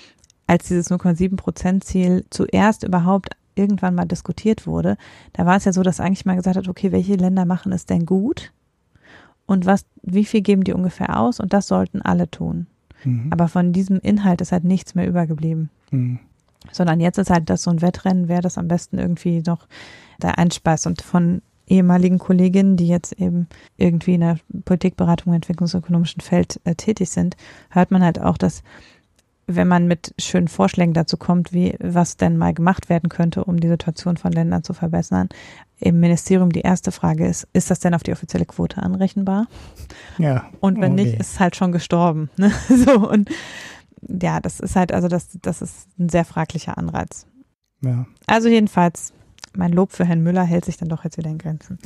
als dieses 0,7%-Ziel zuerst überhaupt irgendwann mal diskutiert wurde, da war es ja so, dass eigentlich mal gesagt hat, okay, welche Länder machen es denn gut und wie viel geben die ungefähr aus und das sollten alle tun. Mhm. Aber von diesem Inhalt ist halt nichts mehr übergeblieben. Mhm. Sondern jetzt ist halt das so ein Wettrennen, wer das am besten irgendwie noch da einspeist. Und von ehemaligen Kolleginnen, die jetzt eben irgendwie in der Politikberatung im entwicklungsökonomischen Feld tätig sind, hört man halt auch, dass wenn man mit schönen Vorschlägen dazu kommt, wie was denn mal gemacht werden könnte, um die Situation von Ländern zu verbessern, im Ministerium die erste Frage ist das denn auf die offizielle Quote anrechenbar? Ja. Und wenn nicht, ist es halt schon gestorben. Ne? So, und ja, das ist halt, also das ist ein sehr fraglicher Anreiz. Ja. Also jedenfalls, mein Lob für Herrn Müller hält sich dann doch jetzt wieder in Grenzen.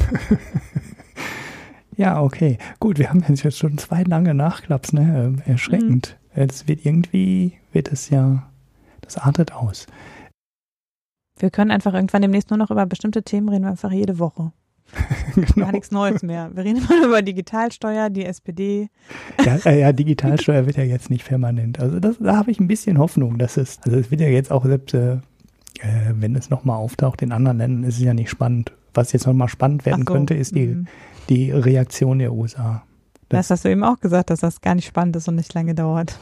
Ja, okay. Gut, wir haben jetzt schon zwei lange Nachklaps, ne? Erschreckend. Mhm. Jetzt wird es ja, das artet aus. Wir können einfach irgendwann demnächst nur noch über bestimmte Themen reden, einfach jede Woche. Genau. Gar nichts Neues mehr. Wir reden immer über Digitalsteuer, die SPD. Ja, Digitalsteuer wird ja jetzt nicht permanent. Also da habe ich ein bisschen Hoffnung, dass es, also es wird ja jetzt auch selbst, wenn es nochmal auftaucht in anderen Ländern, ist es ja nicht spannend. Was jetzt nochmal spannend werden könnte, ist die Reaktion der USA. Das hast du eben auch gesagt, dass das gar nicht spannend ist und nicht lange dauert.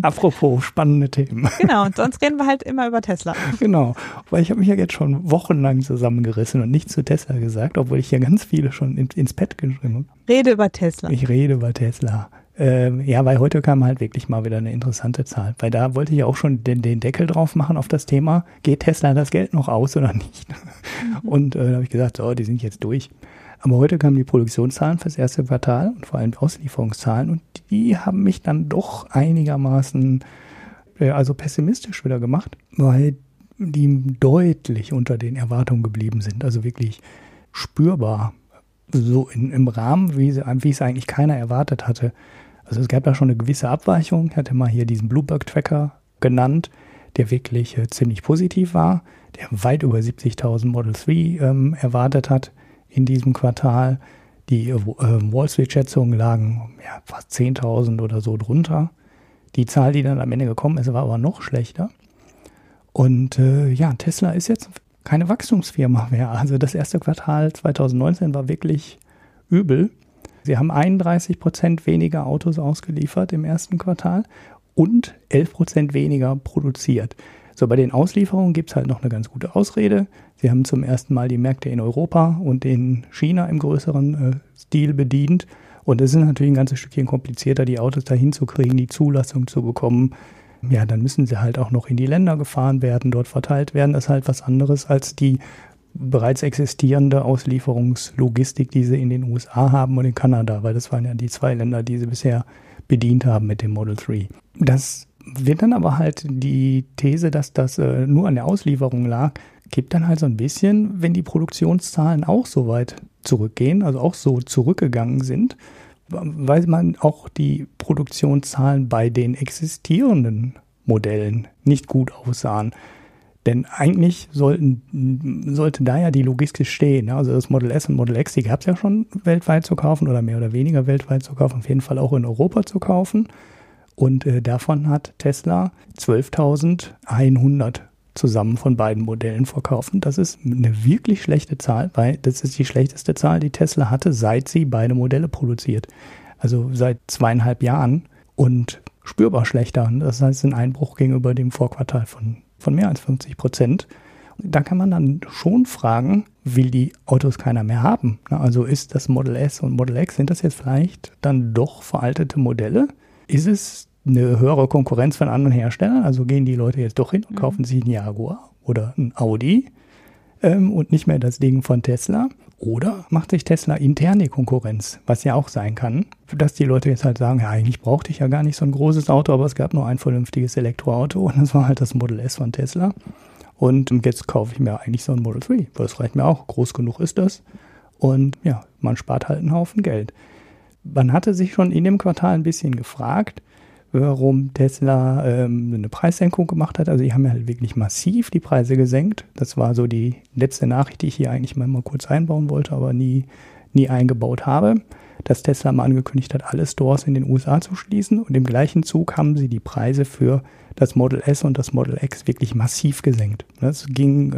Apropos spannende Themen. Genau, und sonst reden wir halt immer über Tesla. Genau, weil ich habe mich ja jetzt schon wochenlang zusammengerissen und nichts zu Tesla gesagt, obwohl ich ja ganz viele schon ins Pad geschrieben habe. Rede über Tesla. Ich rede über Tesla. Ja, weil heute kam halt wirklich mal wieder eine interessante Zahl, weil da wollte ich ja auch schon den Deckel drauf machen auf das Thema, geht Tesla das Geld noch aus oder nicht? Mhm. Und da habe ich gesagt, so, die sind jetzt durch. Aber heute kamen die Produktionszahlen fürs erste Quartal und vor allem Auslieferungszahlen und die haben mich dann doch einigermaßen pessimistisch wieder gemacht, weil die deutlich unter den Erwartungen geblieben sind, also wirklich spürbar so im Rahmen, wie es eigentlich keiner erwartet hatte. Also es gab da schon eine gewisse Abweichung, ich hatte mal hier diesen Bloomberg-Tracker genannt, der wirklich ziemlich positiv war, der weit über 70.000 Model 3 erwartet hat. In diesem Quartal, die Wall Street-Schätzungen lagen fast 10.000 oder so drunter. Die Zahl, die dann am Ende gekommen ist, war aber noch schlechter. Und Tesla ist jetzt keine Wachstumsfirma mehr. Also das erste Quartal 2019 war wirklich übel. Sie haben 31% weniger Autos ausgeliefert im ersten Quartal und 11% weniger produziert. So, bei den Auslieferungen gibt es halt noch eine ganz gute Ausrede. Sie haben zum ersten Mal die Märkte in Europa und in China im größeren Stil bedient. Und es ist natürlich ein ganzes Stückchen komplizierter, die Autos dahin zu kriegen, die Zulassung zu bekommen. Ja, dann müssen sie halt auch noch in die Länder gefahren werden, dort verteilt werden. Das ist halt was anderes als die bereits existierende Auslieferungslogistik, die sie in den USA haben und in Kanada, weil das waren ja die zwei Länder, die sie bisher bedient haben mit dem Model 3. Das wird dann aber halt die These, dass das nur an der Auslieferung lag, gibt dann halt so ein bisschen, wenn die Produktionszahlen auch so weit zurückgehen, also auch so zurückgegangen sind, weil man auch die Produktionszahlen bei den existierenden Modellen nicht gut aussahen. Denn eigentlich sollte da ja die Logistik stehen. Also das Model S und Model X, die gab es ja schon weltweit zu kaufen oder mehr oder weniger weltweit zu kaufen, auf jeden Fall auch in Europa zu kaufen. Und davon hat Tesla 12.100 zusammen von beiden Modellen verkauft. Und das ist eine wirklich schlechte Zahl, weil das ist die schlechteste Zahl, die Tesla hatte, seit sie beide Modelle produziert. Also seit 2,5 Jahren und spürbar schlechter. Das heißt, ein Einbruch gegenüber dem Vorquartal von mehr als 50%. Da kann man dann schon fragen, will die Autos keiner mehr haben? Also ist das Model S und Model X, sind das jetzt vielleicht dann doch veraltete Modelle? Ist es eine höhere Konkurrenz von anderen Herstellern? Also gehen die Leute jetzt doch hin und kaufen sich einen Jaguar oder einen Audi und nicht mehr das Ding von Tesla? Oder macht sich Tesla interne Konkurrenz, was ja auch sein kann, dass die Leute jetzt halt sagen, ja, eigentlich brauchte ich ja gar nicht so ein großes Auto, aber es gab nur ein vernünftiges Elektroauto und das war halt das Model S von Tesla. Und jetzt kaufe ich mir eigentlich so ein Model 3, weil das reicht mir auch, groß genug ist das. Und ja, man spart halt einen Haufen Geld. Man hatte sich schon in dem Quartal ein bisschen gefragt, warum Tesla eine Preissenkung gemacht hat. Also die haben ja halt wirklich massiv die Preise gesenkt. Das war so die letzte Nachricht, die ich hier eigentlich mal kurz einbauen wollte, aber nie eingebaut habe, dass Tesla mal angekündigt hat, alle Stores in den USA zu schließen. Und im gleichen Zug haben sie die Preise für das Model S und das Model X wirklich massiv gesenkt. Das ging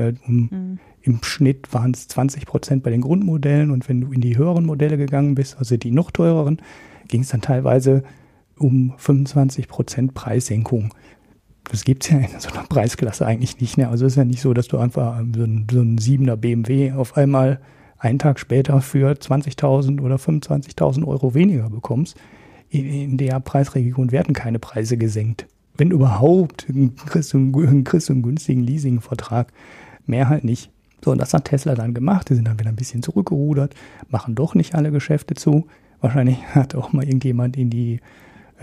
im Schnitt waren es 20% bei den Grundmodellen und wenn du in die höheren Modelle gegangen bist, also die noch teureren, ging es dann teilweise um 25% Preissenkung. Das gibt es ja in so einer Preisklasse eigentlich nicht mehr. Also es ist ja nicht so, dass du einfach so einen 7er BMW auf einmal einen Tag später für 20.000 oder 25.000 Euro weniger bekommst. In der Preisregion werden keine Preise gesenkt. Wenn überhaupt, kriegst du einen günstigen Leasingvertrag. Mehr halt nicht. So, und das hat Tesla dann gemacht. Die sind dann wieder ein bisschen zurückgerudert, machen doch nicht alle Geschäfte zu. Wahrscheinlich hat auch mal irgendjemand in die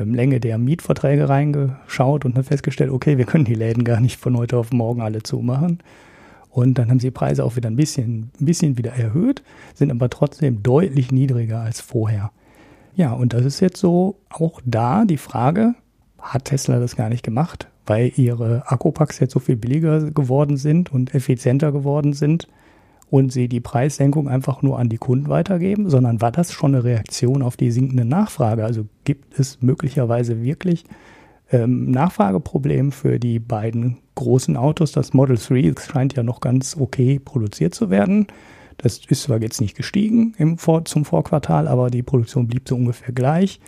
Länge der Mietverträge reingeschaut und hat festgestellt, okay, wir können die Läden gar nicht von heute auf morgen alle zumachen. Und dann haben sie die Preise auch wieder ein bisschen wieder erhöht, sind aber trotzdem deutlich niedriger als vorher. Ja, und das ist jetzt so auch da die Frage, hat Tesla das gar nicht gemacht? Weil ihre Akkupacks jetzt so viel billiger geworden sind und effizienter geworden sind und sie die Preissenkung einfach nur an die Kunden weitergeben, sondern war das schon eine Reaktion auf die sinkende Nachfrage? Also gibt es möglicherweise wirklich Nachfrageproblem für die beiden großen Autos? Das Model 3 scheint ja noch ganz okay produziert zu werden. Das ist zwar jetzt nicht gestiegen zum Vorquartal, aber die Produktion blieb so ungefähr gleich.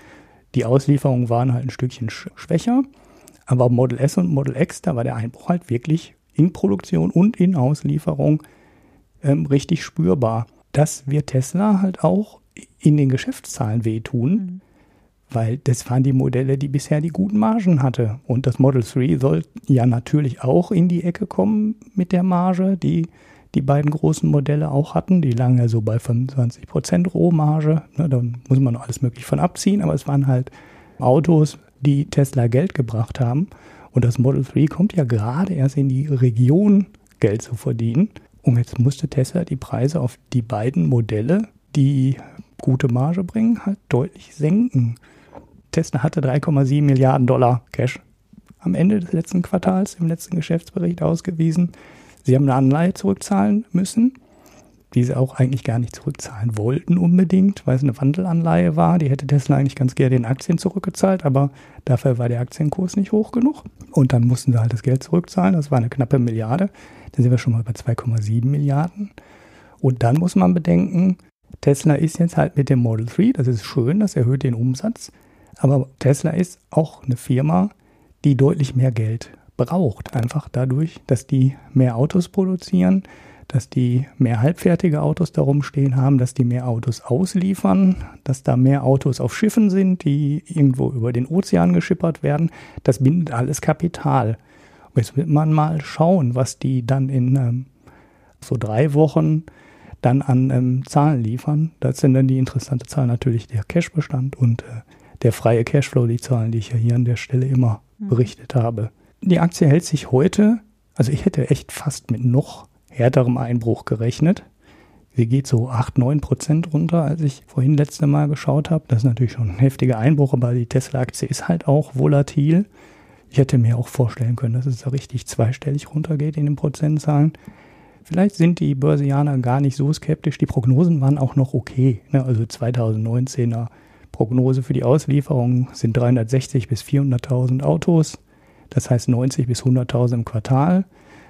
Die Auslieferungen waren halt ein Stückchen schwächer. Aber Model S und Model X, da war der Einbruch halt wirklich in Produktion und in Auslieferung richtig spürbar. Das wird Tesla halt auch in den Geschäftszahlen wehtun, weil das waren die Modelle, die bisher die guten Margen hatte. Und das Model 3 soll ja natürlich auch in die Ecke kommen mit der Marge, die die beiden großen Modelle auch hatten. Die lagen ja so bei 25% Rohmarge. Ne, da muss man noch alles mögliche von abziehen. Aber es waren halt Autos, die Tesla Geld gebracht haben. Und das Model 3 kommt ja gerade erst in die Region, Geld zu verdienen. Und jetzt musste Tesla die Preise auf die beiden Modelle, die gute Marge bringen, halt deutlich senken. Tesla hatte $3,7 Milliarden Cash am Ende des letzten Quartals, im letzten Geschäftsbericht ausgewiesen. Sie haben eine Anleihe zurückzahlen müssen, die sie auch eigentlich gar nicht zurückzahlen wollten unbedingt, weil es eine Wandelanleihe war. Die hätte Tesla eigentlich ganz gerne in Aktien zurückgezahlt, aber dafür war der Aktienkurs nicht hoch genug. Und dann mussten sie halt das Geld zurückzahlen. Das war eine knappe Milliarde. Dann sind wir schon mal bei 2,7 Milliarden. Und dann muss man bedenken, Tesla ist jetzt halt mit dem Model 3, das ist schön, das erhöht den Umsatz. Aber Tesla ist auch eine Firma, die deutlich mehr Geld braucht. Einfach dadurch, dass die mehr Autos produzieren, dass die mehr halbfertige Autos da rumstehen haben, dass die mehr Autos ausliefern, dass da mehr Autos auf Schiffen sind, die irgendwo über den Ozean geschippert werden. Das bindet alles Kapital. Und jetzt wird man mal schauen, was die dann in so 3 Wochen dann an Zahlen liefern. Das sind dann die interessante Zahl natürlich der Cashbestand und der freie Cashflow, die Zahlen, die ich ja hier an der Stelle immer berichtet habe. Die Aktie hält sich heute, also ich hätte echt fast mit noch härterem Einbruch gerechnet. Sie geht so 8-9% runter, als ich vorhin letzte Mal geschaut habe. Das ist natürlich schon ein heftiger Einbruch, aber die Tesla-Aktie ist halt auch volatil. Ich hätte mir auch vorstellen können, dass es da richtig zweistellig runtergeht in den Prozentzahlen. Vielleicht sind die Börsianer gar nicht so skeptisch. Die Prognosen waren auch noch okay. Also 2019er Prognose für die Auslieferung sind 360.000 bis 400.000 Autos. Das heißt 90.000 bis 100.000 im Quartal.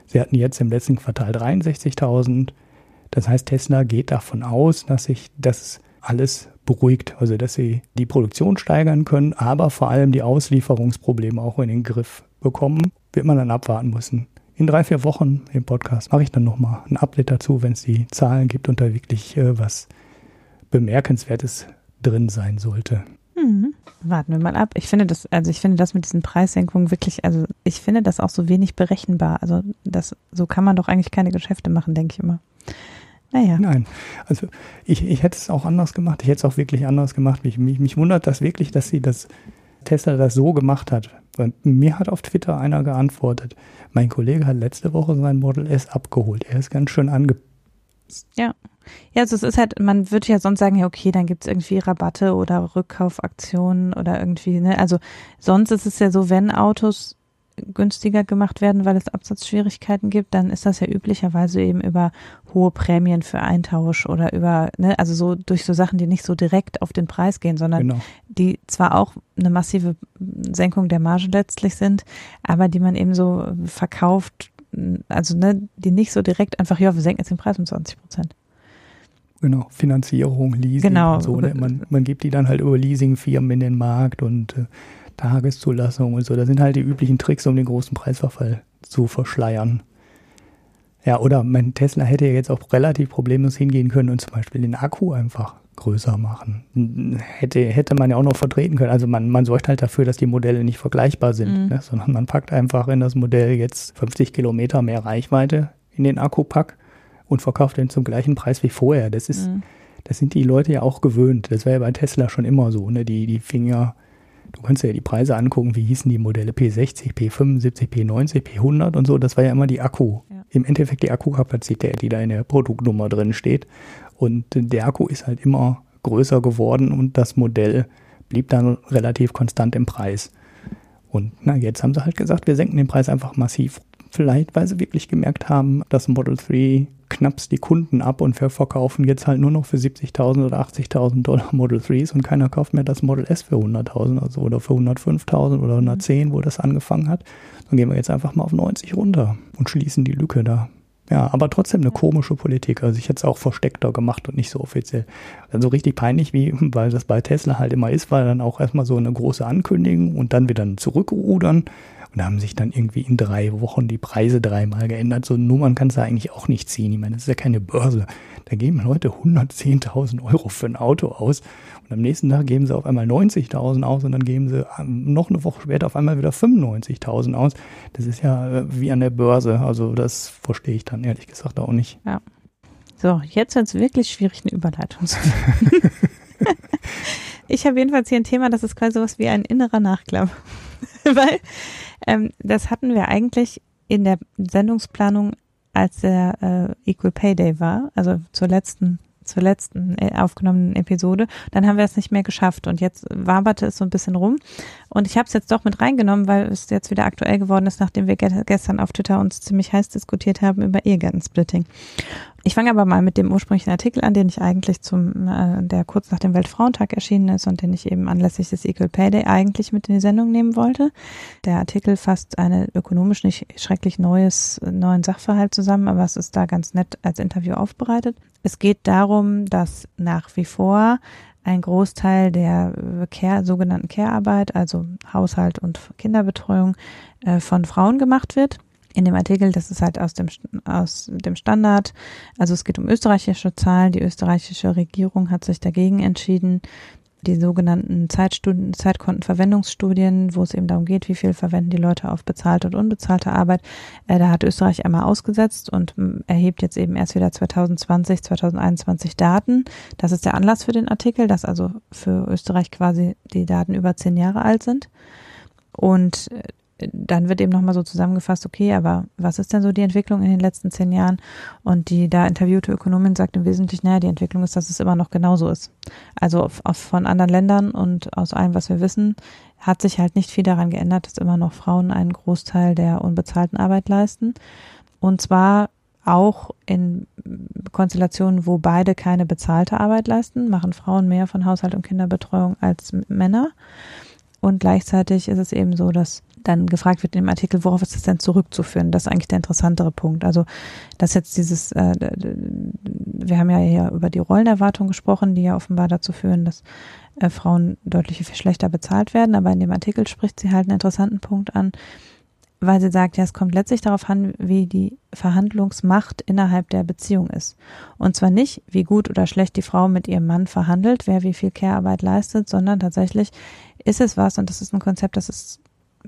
Sie hatten jetzt im letzten Quartal 63.000. Das heißt, Tesla geht davon aus, dass sich das alles beruhigt. Also, dass sie die Produktion steigern können, aber vor allem die Auslieferungsprobleme auch in den Griff bekommen. Wird man dann abwarten müssen. In 3-4 Wochen im Podcast mache ich dann nochmal ein Update dazu, wenn es die Zahlen gibt und da wirklich was Bemerkenswertes drin sein sollte. Mhm. Warten wir mal ab. Ich finde das mit diesen Preissenkungen wirklich, also ich finde das auch so wenig berechenbar. Also das, so kann man doch eigentlich keine Geschäfte machen, denke ich immer. Naja. Nein, also ich hätte es auch anders gemacht. Ich hätte es auch wirklich anders gemacht. Mich wundert das wirklich, dass Tesla das so gemacht hat. Weil mir hat auf Twitter einer geantwortet, mein Kollege hat letzte Woche sein Model S abgeholt. Er ist ganz schön Ja. Ja, also es ist halt, man würde ja sonst sagen, ja okay, dann gibt es irgendwie Rabatte oder Rückkaufaktionen oder irgendwie, ne? Also sonst ist es ja so, wenn Autos günstiger gemacht werden, weil es Absatzschwierigkeiten gibt, dann ist das ja üblicherweise eben über hohe Prämien für Eintausch oder über, ne, also so durch so Sachen, die nicht so direkt auf den Preis gehen, sondern genau, die zwar auch eine massive Senkung der Marge letztlich sind, aber die man eben so verkauft, also ne, die nicht so direkt einfach, ja, wir senken jetzt den Preis um 20%. Genau, Finanzierung, Leasing, genau, und so. Ne? Man gibt die dann halt über Leasingfirmen in den Markt und Tageszulassung und so. Das sind halt die üblichen Tricks, um den großen Preisverfall zu verschleiern. Ja, oder mein Tesla hätte jetzt auch relativ problemlos hingehen können und zum Beispiel den Akku einfach größer machen. Hätte man ja auch noch vertreten können. Also man sorgt halt dafür, dass die Modelle nicht vergleichbar sind, ne? Sondern man packt einfach in das Modell jetzt 50 Kilometer mehr Reichweite in den Akkupack und verkauft den zum gleichen Preis wie vorher. Das sind die Leute ja auch gewöhnt. Das war ja bei Tesla schon immer so, ne? Die Finger. Du kannst ja die Preise angucken, wie hießen die Modelle P60, P75, P90, P100 und so. Das war ja immer die Akku. Ja. Im Endeffekt die Akkukapazität, die da in der Produktnummer drin steht. Und der Akku ist halt immer größer geworden und das Modell blieb dann relativ konstant im Preis. Und na, jetzt haben sie halt gesagt, wir senken den Preis einfach massiv. Vielleicht, weil sie wirklich gemerkt haben, dass Model 3 knappst die Kunden ab und wir verkaufen jetzt halt nur noch für 70.000 oder 80.000 Dollar Model 3s und keiner kauft mehr das Model S für 100.000 also oder für 105.000 oder 110, wo das angefangen hat. Dann gehen wir jetzt einfach mal auf 90 runter und schließen die Lücke da. Ja, aber trotzdem eine komische Politik. Also ich hätte es auch versteckter gemacht und nicht so offiziell. Also richtig peinlich, weil das bei Tesla halt immer ist, weil dann auch erstmal so eine große Ankündigung und dann wieder zurückrudern. Und da haben sich dann irgendwie in 3 Wochen die Preise 3-mal geändert. So Nummern kannst du eigentlich auch nicht ziehen. Ich meine, das ist ja keine Börse. Da geben Leute 110.000 Euro für ein Auto aus und am nächsten Tag geben sie auf einmal 90.000 aus und dann geben sie noch eine Woche später auf einmal wieder 95.000 aus. Das ist ja wie an der Börse. Also das verstehe ich dann ehrlich gesagt auch nicht. Ja. So, jetzt wird es wirklich schwierig, eine Überleitung zu finden. Ich habe jedenfalls hier ein Thema, das ist quasi sowas wie ein innerer Nachklapp. Weil das hatten wir eigentlich in der Sendungsplanung, als der Equal Pay Day war, also zur letzten aufgenommenen Episode, dann haben wir es nicht mehr geschafft und jetzt waberte es so ein bisschen rum und ich habe es jetzt doch mit reingenommen, weil es jetzt wieder aktuell geworden ist, nachdem wir gestern auf Twitter uns ziemlich heiß diskutiert haben über Ehegattensplitting. Ich fange aber mal mit dem ursprünglichen Artikel an, den ich eigentlich der kurz nach dem Weltfrauentag erschienen ist und den ich eben anlässlich des Equal Pay Day eigentlich mit in die Sendung nehmen wollte. Der Artikel fasst einen ökonomisch nicht schrecklich neuen Sachverhalt zusammen, aber es ist da ganz nett als Interview aufbereitet. Es geht darum, dass nach wie vor ein Großteil der sogenannten Care-Arbeit, also Haushalt und Kinderbetreuung, von Frauen gemacht wird. In dem Artikel, das ist halt aus dem Standard, also es geht um österreichische Zahlen. Die österreichische Regierung hat sich dagegen entschieden, die sogenannten Zeitkontenverwendungsstudien, wo es eben darum geht, wie viel verwenden die Leute auf bezahlte und unbezahlte Arbeit. Da hat Österreich einmal ausgesetzt und erhebt jetzt eben erst wieder 2020, 2021 Daten. Das ist der Anlass für den Artikel, dass also für Österreich quasi die Daten über 10 Jahre alt sind. Und dann wird eben nochmal so zusammengefasst, okay, aber was ist denn so die Entwicklung in den letzten 10 Jahren? Und die da interviewte Ökonomin sagt im Wesentlichen, naja, die Entwicklung ist, dass es immer noch genauso ist. Also von anderen Ländern und aus allem, was wir wissen, hat sich halt nicht viel daran geändert, dass immer noch Frauen einen Großteil der unbezahlten Arbeit leisten. Und zwar auch in Konstellationen, wo beide keine bezahlte Arbeit leisten, machen Frauen mehr von Haushalt und Kinderbetreuung als Männer. Und gleichzeitig ist es eben so, dass dann gefragt wird in dem Artikel, worauf ist das denn zurückzuführen? Das ist eigentlich der interessantere Punkt. Also, dass jetzt wir haben ja hier über die Rollenerwartung gesprochen, die ja offenbar dazu führen, dass Frauen deutlich viel schlechter bezahlt werden. Aber in dem Artikel spricht sie halt einen interessanten Punkt an, weil sie sagt, ja, es kommt letztlich darauf an, wie die Verhandlungsmacht innerhalb der Beziehung ist. Und zwar nicht, wie gut oder schlecht die Frau mit ihrem Mann verhandelt, wer wie viel Care-Arbeit leistet, sondern tatsächlich ist es was, und das ist ein Konzept, das ist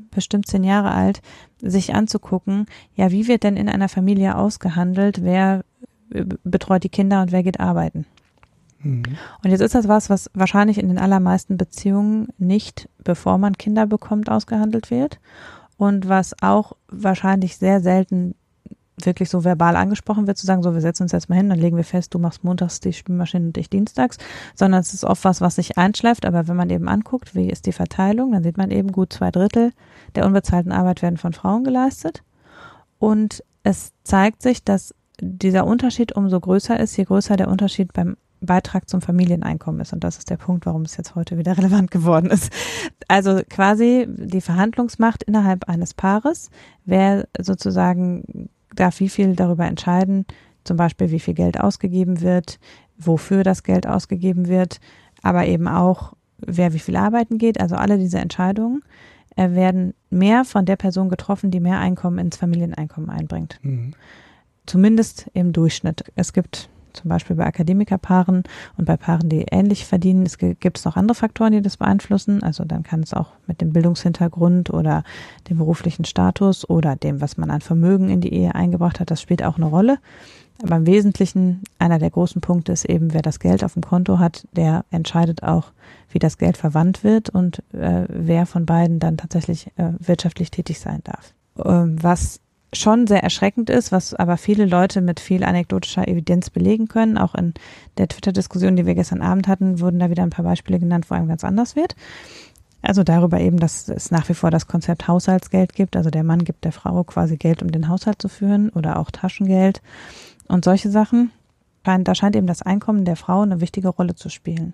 bestimmt 10 Jahre alt, sich anzugucken, ja, wie wird denn in einer Familie ausgehandelt, wer betreut die Kinder und wer geht arbeiten. Mhm. Und jetzt ist das was wahrscheinlich in den allermeisten Beziehungen nicht, bevor man Kinder bekommt, ausgehandelt wird und was auch wahrscheinlich sehr selten wirklich so verbal angesprochen wird, zu sagen, so, wir setzen uns jetzt mal hin, dann legen wir fest, du machst montags die Spülmaschine und ich dienstags, sondern es ist oft was sich einschleift, aber wenn man eben anguckt, wie ist die Verteilung, dann sieht man eben, gut 2/3 der unbezahlten Arbeit werden von Frauen geleistet und es zeigt sich, dass dieser Unterschied umso größer ist, je größer der Unterschied beim Beitrag zum Familieneinkommen ist. Und das ist der Punkt, warum es jetzt heute wieder relevant geworden ist. Also quasi die Verhandlungsmacht innerhalb eines Paares, wer sozusagen darf wie viel darüber entscheiden, zum Beispiel wie viel Geld ausgegeben wird, wofür das Geld ausgegeben wird, aber eben auch, wer wie viel arbeiten geht. Also alle diese Entscheidungen werden mehr von der Person getroffen, die mehr Einkommen ins Familieneinkommen einbringt. Mhm. Zumindest im Durchschnitt. Es gibt zum Beispiel bei Akademikerpaaren und bei Paaren, die ähnlich verdienen, es gibt noch andere Faktoren, die das beeinflussen. Also dann kann es auch mit dem Bildungshintergrund oder dem beruflichen Status oder dem, was man an Vermögen in die Ehe eingebracht hat, das spielt auch eine Rolle. Aber im Wesentlichen, einer der großen Punkte ist eben, wer das Geld auf dem Konto hat, der entscheidet auch, wie das Geld verwandt wird und wer von beiden dann tatsächlich wirtschaftlich tätig sein darf. Was schon sehr erschreckend ist, was aber viele Leute mit viel anekdotischer Evidenz belegen können. Auch in der Twitter-Diskussion, die wir gestern Abend hatten, wurden da wieder ein paar Beispiele genannt, wo einem ganz anders wird. Also darüber eben, dass es nach wie vor das Konzept Haushaltsgeld gibt. Also der Mann gibt der Frau quasi Geld, um den Haushalt zu führen, oder auch Taschengeld und solche Sachen. Da scheint eben das Einkommen der Frau eine wichtige Rolle zu spielen.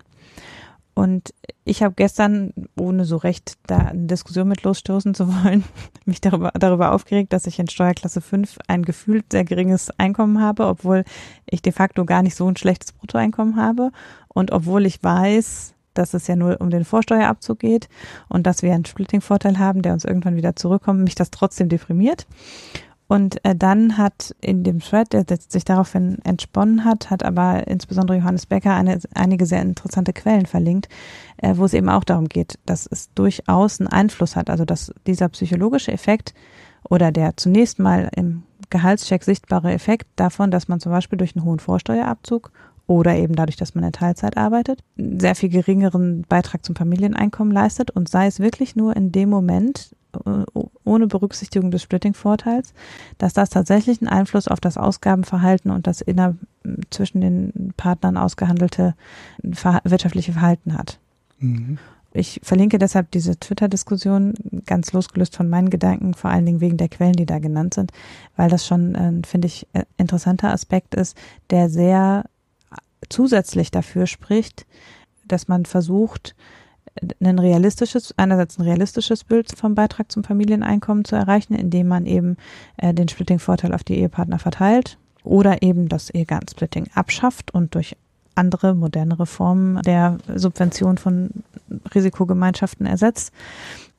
Und ich habe gestern, ohne so recht da eine Diskussion mit losstoßen zu wollen, mich darüber aufgeregt, dass ich in Steuerklasse 5 ein gefühlt sehr geringes Einkommen habe, obwohl ich de facto gar nicht so ein schlechtes Bruttoeinkommen habe. Und obwohl ich weiß, dass es ja nur um den Vorsteuerabzug geht und dass wir einen Splitting-Vorteil haben, der uns irgendwann wieder zurückkommt, mich das trotzdem deprimiert. Und dann hat in dem Thread, der sich daraufhin entsponnen hat, hat aber insbesondere Johannes Becker einige sehr interessante Quellen verlinkt, wo es eben auch darum geht, dass es durchaus einen Einfluss hat. Also dass dieser psychologische Effekt oder der zunächst mal im Gehaltscheck sichtbare Effekt davon, dass man zum Beispiel durch einen hohen Vorsteuerabzug oder eben dadurch, dass man in Teilzeit arbeitet, sehr viel geringeren Beitrag zum Familieneinkommen leistet, und sei es wirklich nur in dem Moment, ohne Berücksichtigung des Splitting-Vorteils, dass das tatsächlich einen Einfluss auf das Ausgabenverhalten und das zwischen den Partnern ausgehandelte wirtschaftliche Verhalten hat. Mhm. Ich verlinke deshalb diese Twitter-Diskussion, ganz losgelöst von meinen Gedanken, vor allen Dingen wegen der Quellen, die da genannt sind, weil das schon, finde ich, ein interessanter Aspekt ist, der sehr zusätzlich dafür spricht, dass man versucht, einerseits ein realistisches Bild vom Beitrag zum Familieneinkommen zu erreichen, indem man eben den Splitting-Vorteil auf die Ehepartner verteilt oder eben das Ehegattensplitting abschafft und durch andere, modernere Formen der Subvention von Risikogemeinschaften ersetzt.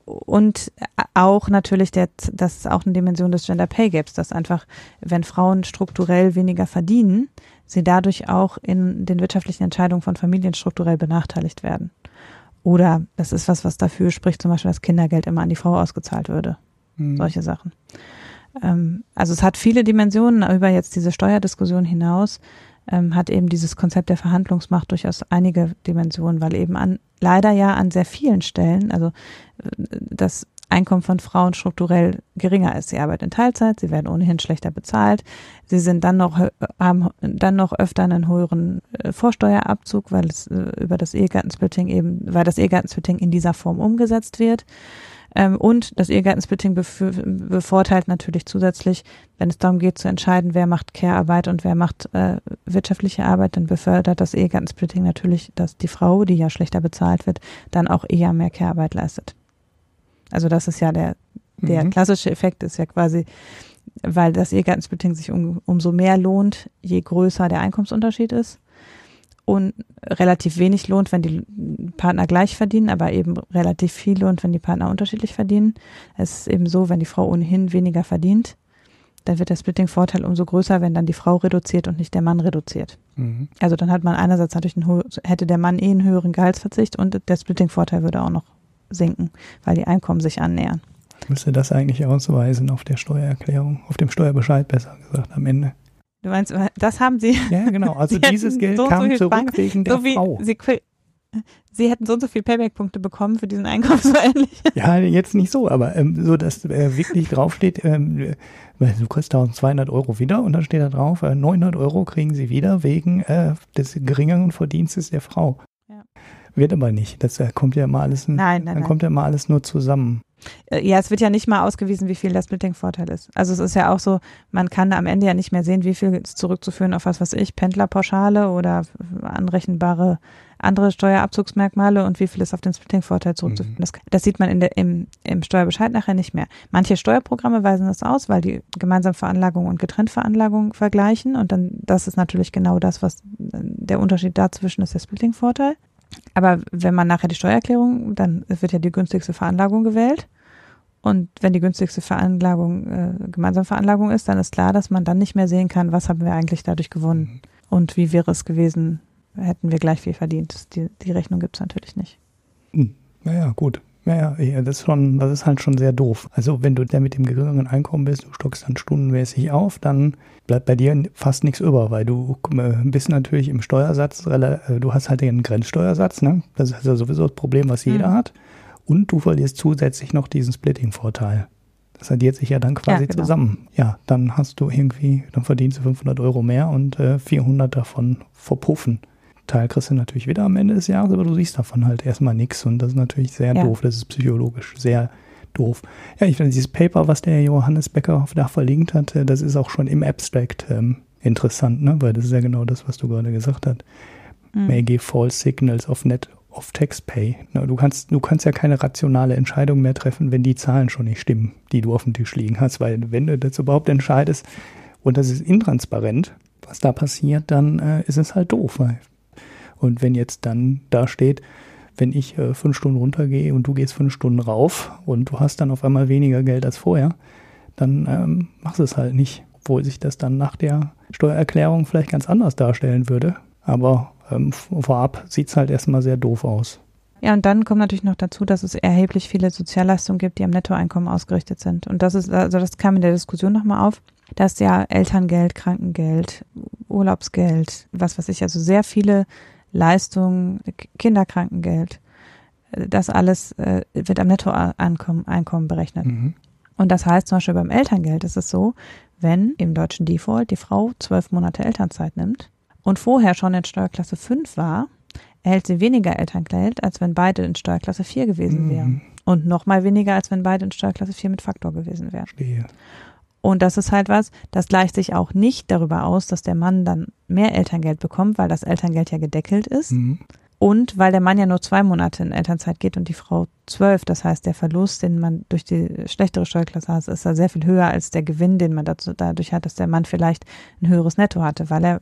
Und auch natürlich, das ist auch eine Dimension des Gender Pay Gaps, dass einfach, wenn Frauen strukturell weniger verdienen, sie dadurch auch in den wirtschaftlichen Entscheidungen von Familien strukturell benachteiligt werden. Oder das ist was dafür spricht, zum Beispiel, dass Kindergeld immer an die Frau ausgezahlt würde. Mhm. Solche Sachen. Also es hat viele Dimensionen. Über jetzt diese Steuerdiskussion hinaus hat eben dieses Konzept der Verhandlungsmacht durchaus einige Dimensionen, weil eben leider an sehr vielen Stellen, also das Einkommen von Frauen strukturell geringer ist. Sie arbeiten in Teilzeit, sie werden ohnehin schlechter bezahlt, sie sind haben dann noch öfter einen höheren Vorsteuerabzug, weil es über das Ehegattensplitting weil das Ehegattensplitting in dieser Form umgesetzt wird. Und das Ehegattensplitting bevorteilt natürlich zusätzlich, wenn es darum geht zu entscheiden, wer macht Care-Arbeit und wer macht wirtschaftliche Arbeit, dann befördert das Ehegattensplitting natürlich, dass die Frau, die ja schlechter bezahlt wird, dann auch eher mehr Care-Arbeit leistet. Also das ist ja der klassische Effekt, ist ja quasi, weil das Ehegattensplitting sich umso mehr lohnt, je größer der Einkommensunterschied ist, und relativ wenig lohnt, wenn die Partner gleich verdienen, aber eben relativ viel lohnt, wenn die Partner unterschiedlich verdienen. Es ist eben so, wenn die Frau ohnehin weniger verdient, dann wird der Splitting-Vorteil umso größer, wenn dann die Frau reduziert und nicht der Mann reduziert. Mhm. Also dann hat man einerseits natürlich hätte der Mann einen höheren Gehaltsverzicht, und der Splitting-Vorteil würde auch noch sinken, weil die Einkommen sich annähern. Müsste das eigentlich ausweisen auf der Steuererklärung, auf dem Steuerbescheid besser gesagt am Ende? Du meinst, das haben sie? Ja, genau. Also dieses Geld kam zurück wegen der Frau. Sie hätten so und so viel Payback-Punkte bekommen für diesen Einkaufsveränderlich. Ja, jetzt nicht so, aber so, dass wirklich draufsteht, du kriegst 1.200 Euro wieder, und dann steht da drauf, 900 Euro kriegen sie wieder wegen des geringeren Verdienstes der Frau. Ja. Wird aber nicht. Das kommt ja immer alles, nein. Kommt ja immer alles nur zusammen. Ja, es wird ja nicht mal ausgewiesen, wie viel der Splitting-Vorteil ist. Also es ist ja auch so, man kann am Ende ja nicht mehr sehen, wie viel ist zurückzuführen auf was weiß ich, Pendlerpauschale oder anrechenbare andere Steuerabzugsmerkmale, und wie viel ist auf den Splitting-Vorteil zurückzuführen. Mhm. Das sieht man im Steuerbescheid nachher nicht mehr. Manche Steuerprogramme weisen das aus, weil die gemeinsam Veranlagung und getrennt Veranlagung vergleichen, und dann, das ist natürlich genau das, was der Unterschied dazwischen ist, der Splitting-Vorteil. Aber wenn man nachher die Steuererklärung, dann wird ja die günstigste Veranlagung gewählt. Und wenn die günstigste Veranlagung gemeinsame Veranlagung ist, dann ist klar, dass man dann nicht mehr sehen kann, was haben wir eigentlich dadurch gewonnen und wie wäre es gewesen, hätten wir gleich viel verdient. Die Rechnung gibt es natürlich nicht. Naja, gut. Ja, das ist halt schon sehr doof. Also wenn du da mit dem geringeren Einkommen bist, du stockst dann stundenmäßig auf, dann bleibt bei dir fast nichts über, weil du bist natürlich im Steuersatz, du hast halt den Grenzsteuersatz, ne? Das ist ja sowieso das Problem, was jeder hat. Und du verlierst zusätzlich noch diesen Splitting-Vorteil. Das addiert sich ja dann quasi zusammen. Ja, dann hast du dann verdienst du 500 Euro mehr und 400 davon verpuffen. Teil kriegst du natürlich wieder am Ende des Jahres, aber du siehst davon halt erstmal nichts und das ist natürlich sehr doof, das ist psychologisch sehr doof. Ja, ich finde dieses Paper, was der Johannes Becker da verlinkt hat, das ist auch schon im Abstract interessant, ne? Weil das ist ja genau das, was du gerade gesagt hast. May give false signals of net of tax pay. Na, du kannst ja keine rationale Entscheidung mehr treffen, wenn die Zahlen schon nicht stimmen, die du auf dem Tisch liegen hast, weil wenn du das überhaupt entscheidest und das ist intransparent, was da passiert, dann ist es halt doof. Und wenn jetzt dann da steht, wenn ich 5 Stunden runtergehe und du gehst 5 Stunden rauf und du hast dann auf einmal weniger Geld als vorher, dann machst du es halt nicht, obwohl sich das dann nach der Steuererklärung vielleicht ganz anders darstellen würde. Aber vorab sieht es halt erstmal sehr doof aus. Ja, und dann kommt natürlich noch dazu, dass es erheblich viele Sozialleistungen gibt, die am Nettoeinkommen ausgerichtet sind. Und das ist, also das kam in der Diskussion nochmal auf, dass ja Elterngeld, Krankengeld, Urlaubsgeld, was weiß ich, also sehr viele Leistungen, Kinderkrankengeld, das alles wird am Nettoeinkommen berechnet. Mhm. Und das heißt zum Beispiel beim Elterngeld ist es so, wenn im deutschen Default die Frau 12 Monate Elternzeit nimmt und vorher schon in Steuerklasse 5 war, erhält sie weniger Elterngeld, als wenn beide in Steuerklasse 4 gewesen wären. Und nochmal weniger, als wenn beide in Steuerklasse 4 mit Faktor gewesen wären. Stehe. Und das ist halt was, das gleicht sich auch nicht darüber aus, dass der Mann dann mehr Elterngeld bekommt, weil das Elterngeld ja gedeckelt ist. Und weil der Mann ja nur 2 Monate in Elternzeit geht und die Frau 12. Das heißt, der Verlust, den man durch die schlechtere Steuerklasse hat, ist da sehr viel höher als der Gewinn, den man dadurch hat, dass der Mann vielleicht ein höheres Netto hatte, weil er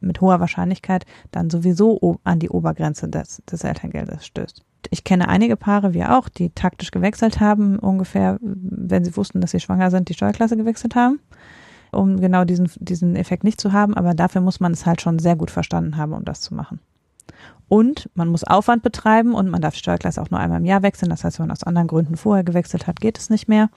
mit hoher Wahrscheinlichkeit dann sowieso an die Obergrenze des Elterngeldes stößt. Ich kenne einige Paare, wir auch, die taktisch gewechselt haben, ungefähr, wenn sie wussten, dass sie schwanger sind, die Steuerklasse gewechselt haben, um genau diesen Effekt nicht zu haben. Aber dafür muss man es halt schon sehr gut verstanden haben, um das zu machen. Und man muss Aufwand betreiben und man darf die Steuerklasse auch nur einmal im Jahr wechseln. Das heißt, wenn man aus anderen Gründen vorher gewechselt hat, geht es nicht mehr.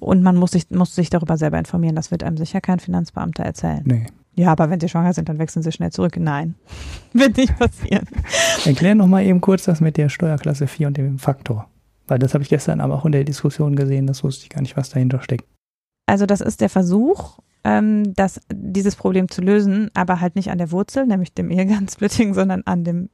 Und man muss sich darüber selber informieren. Das wird einem sicher kein Finanzbeamter erzählen. Nee. Ja, aber wenn sie schwanger sind, dann wechseln sie schnell zurück. Nein, wird nicht passieren. Erklär noch mal eben kurz das mit der Steuerklasse 4 und dem Faktor. Weil das habe ich gestern aber auch in der Diskussion gesehen, das wusste ich gar nicht, was dahinter steckt. Also das ist der Versuch, dieses Problem zu lösen, aber halt nicht an der Wurzel, nämlich dem Ehegattensplitting, sondern an dem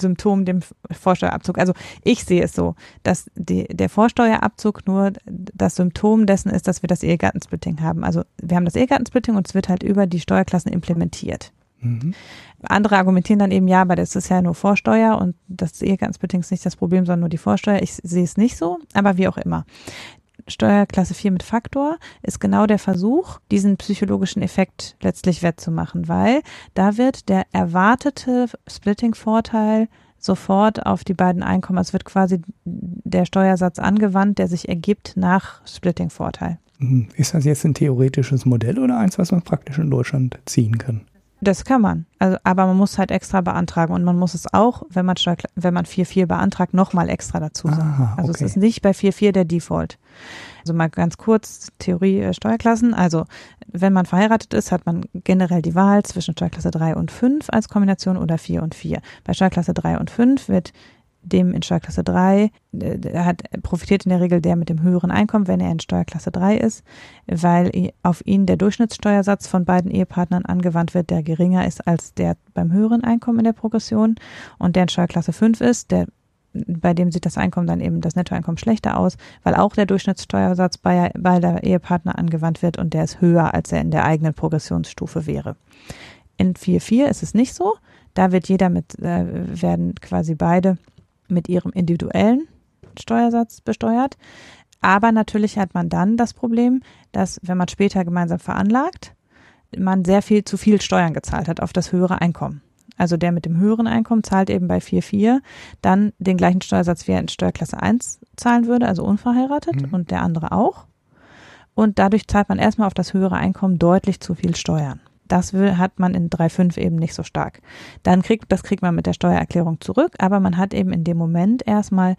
Symptom, dem Vorsteuerabzug. Also ich sehe es so, dass der Vorsteuerabzug nur das Symptom dessen ist, dass wir das Ehegattensplitting haben. Also wir haben das Ehegattensplitting und es wird halt über die Steuerklassen implementiert. Mhm. Andere argumentieren dann eben, ja, aber das ist ja nur Vorsteuer und das Ehegattensplitting ist nicht das Problem, sondern nur die Vorsteuer. Ich sehe es nicht so, aber wie auch immer. Steuerklasse 4 mit Faktor ist genau der Versuch, diesen psychologischen Effekt letztlich wettzumachen, weil da wird der erwartete Splitting-Vorteil sofort auf die beiden Einkommen, es wird quasi der Steuersatz angewandt, der sich ergibt nach Splitting-Vorteil. Ist das jetzt ein theoretisches Modell oder eins, was man praktisch in Deutschland ziehen kann? Das kann man, also, aber man muss halt extra beantragen und man muss es auch, wenn man 4.4 beantragt, nochmal extra dazu sagen. Aha, okay. Also es ist nicht bei 4.4 der Default. Also mal ganz kurz Theorie Steuerklassen. Also wenn man verheiratet ist, hat man generell die Wahl zwischen Steuerklasse 3 und 5 als Kombination oder 4 und 4. Bei Steuerklasse 3 und 5 wird dem in Steuerklasse 3, profitiert in der Regel der mit dem höheren Einkommen, wenn er in Steuerklasse 3 ist, weil auf ihn der Durchschnittssteuersatz von beiden Ehepartnern angewandt wird, der geringer ist als der beim höheren Einkommen in der Progression. Und der in Steuerklasse 5 ist, bei dem sieht das Einkommen dann eben, das Nettoeinkommen schlechter aus, weil auch der Durchschnittssteuersatz beider Ehepartner angewandt wird und der ist höher, als er in der eigenen Progressionsstufe wäre. In 4.4 ist es nicht so, da wird werden quasi beide mit ihrem individuellen Steuersatz besteuert. Aber natürlich hat man dann das Problem, dass, wenn man später gemeinsam veranlagt, man sehr viel zu viel Steuern gezahlt hat auf das höhere Einkommen. Also der mit dem höheren Einkommen zahlt eben bei 4.4 dann den gleichen Steuersatz, wie er in Steuerklasse 1 zahlen würde, also unverheiratet, und der andere auch. Und dadurch zahlt man erstmal auf das höhere Einkommen deutlich zu viel Steuern. Das hat man in 3.5 eben nicht so stark. Das kriegt man mit der Steuererklärung zurück, aber man hat eben in dem Moment erstmal,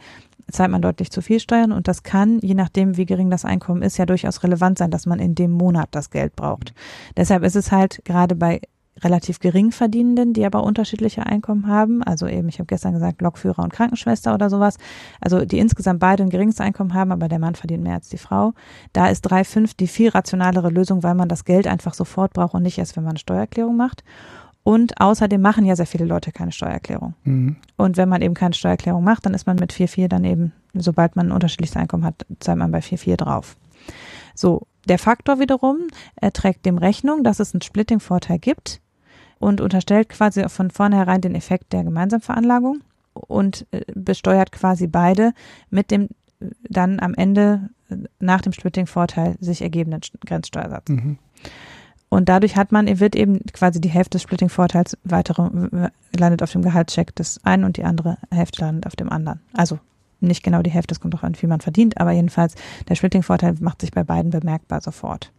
zahlt man deutlich zu viel Steuern und das kann, je nachdem wie gering das Einkommen ist, ja durchaus relevant sein, dass man in dem Monat das Geld braucht. Deshalb ist es halt gerade bei relativ Geringverdienenden, die aber unterschiedliche Einkommen haben, also eben, ich habe gestern gesagt, Lokführer und Krankenschwester oder sowas, also die insgesamt beide ein geringes Einkommen haben, aber der Mann verdient mehr als die Frau, da ist 3,5 die viel rationalere Lösung, weil man das Geld einfach sofort braucht und nicht erst, wenn man eine Steuererklärung macht. Und außerdem machen ja sehr viele Leute keine Steuererklärung. Mhm. Und wenn man eben keine Steuererklärung macht, dann ist man mit 4,4 dann eben, sobald man ein unterschiedliches Einkommen hat, sei man bei 4,4 drauf. So, der Faktor wiederum, er trägt dem Rechnung, dass es einen Splitting-Vorteil gibt und unterstellt quasi von vornherein den Effekt der Gemeinsamveranlagung und besteuert quasi beide mit dem dann am Ende nach dem Splitting-Vorteil sich ergebenden Grenzsteuersatz. Mhm. Und dadurch hat man, wird eben quasi die Hälfte des Splitting-Vorteils landet auf dem Gehaltscheck des einen und die andere Hälfte landet auf dem anderen. Also nicht genau die Hälfte, es kommt auch an, wie man verdient, aber jedenfalls der Splitting-Vorteil macht sich bei beiden bemerkbar sofort.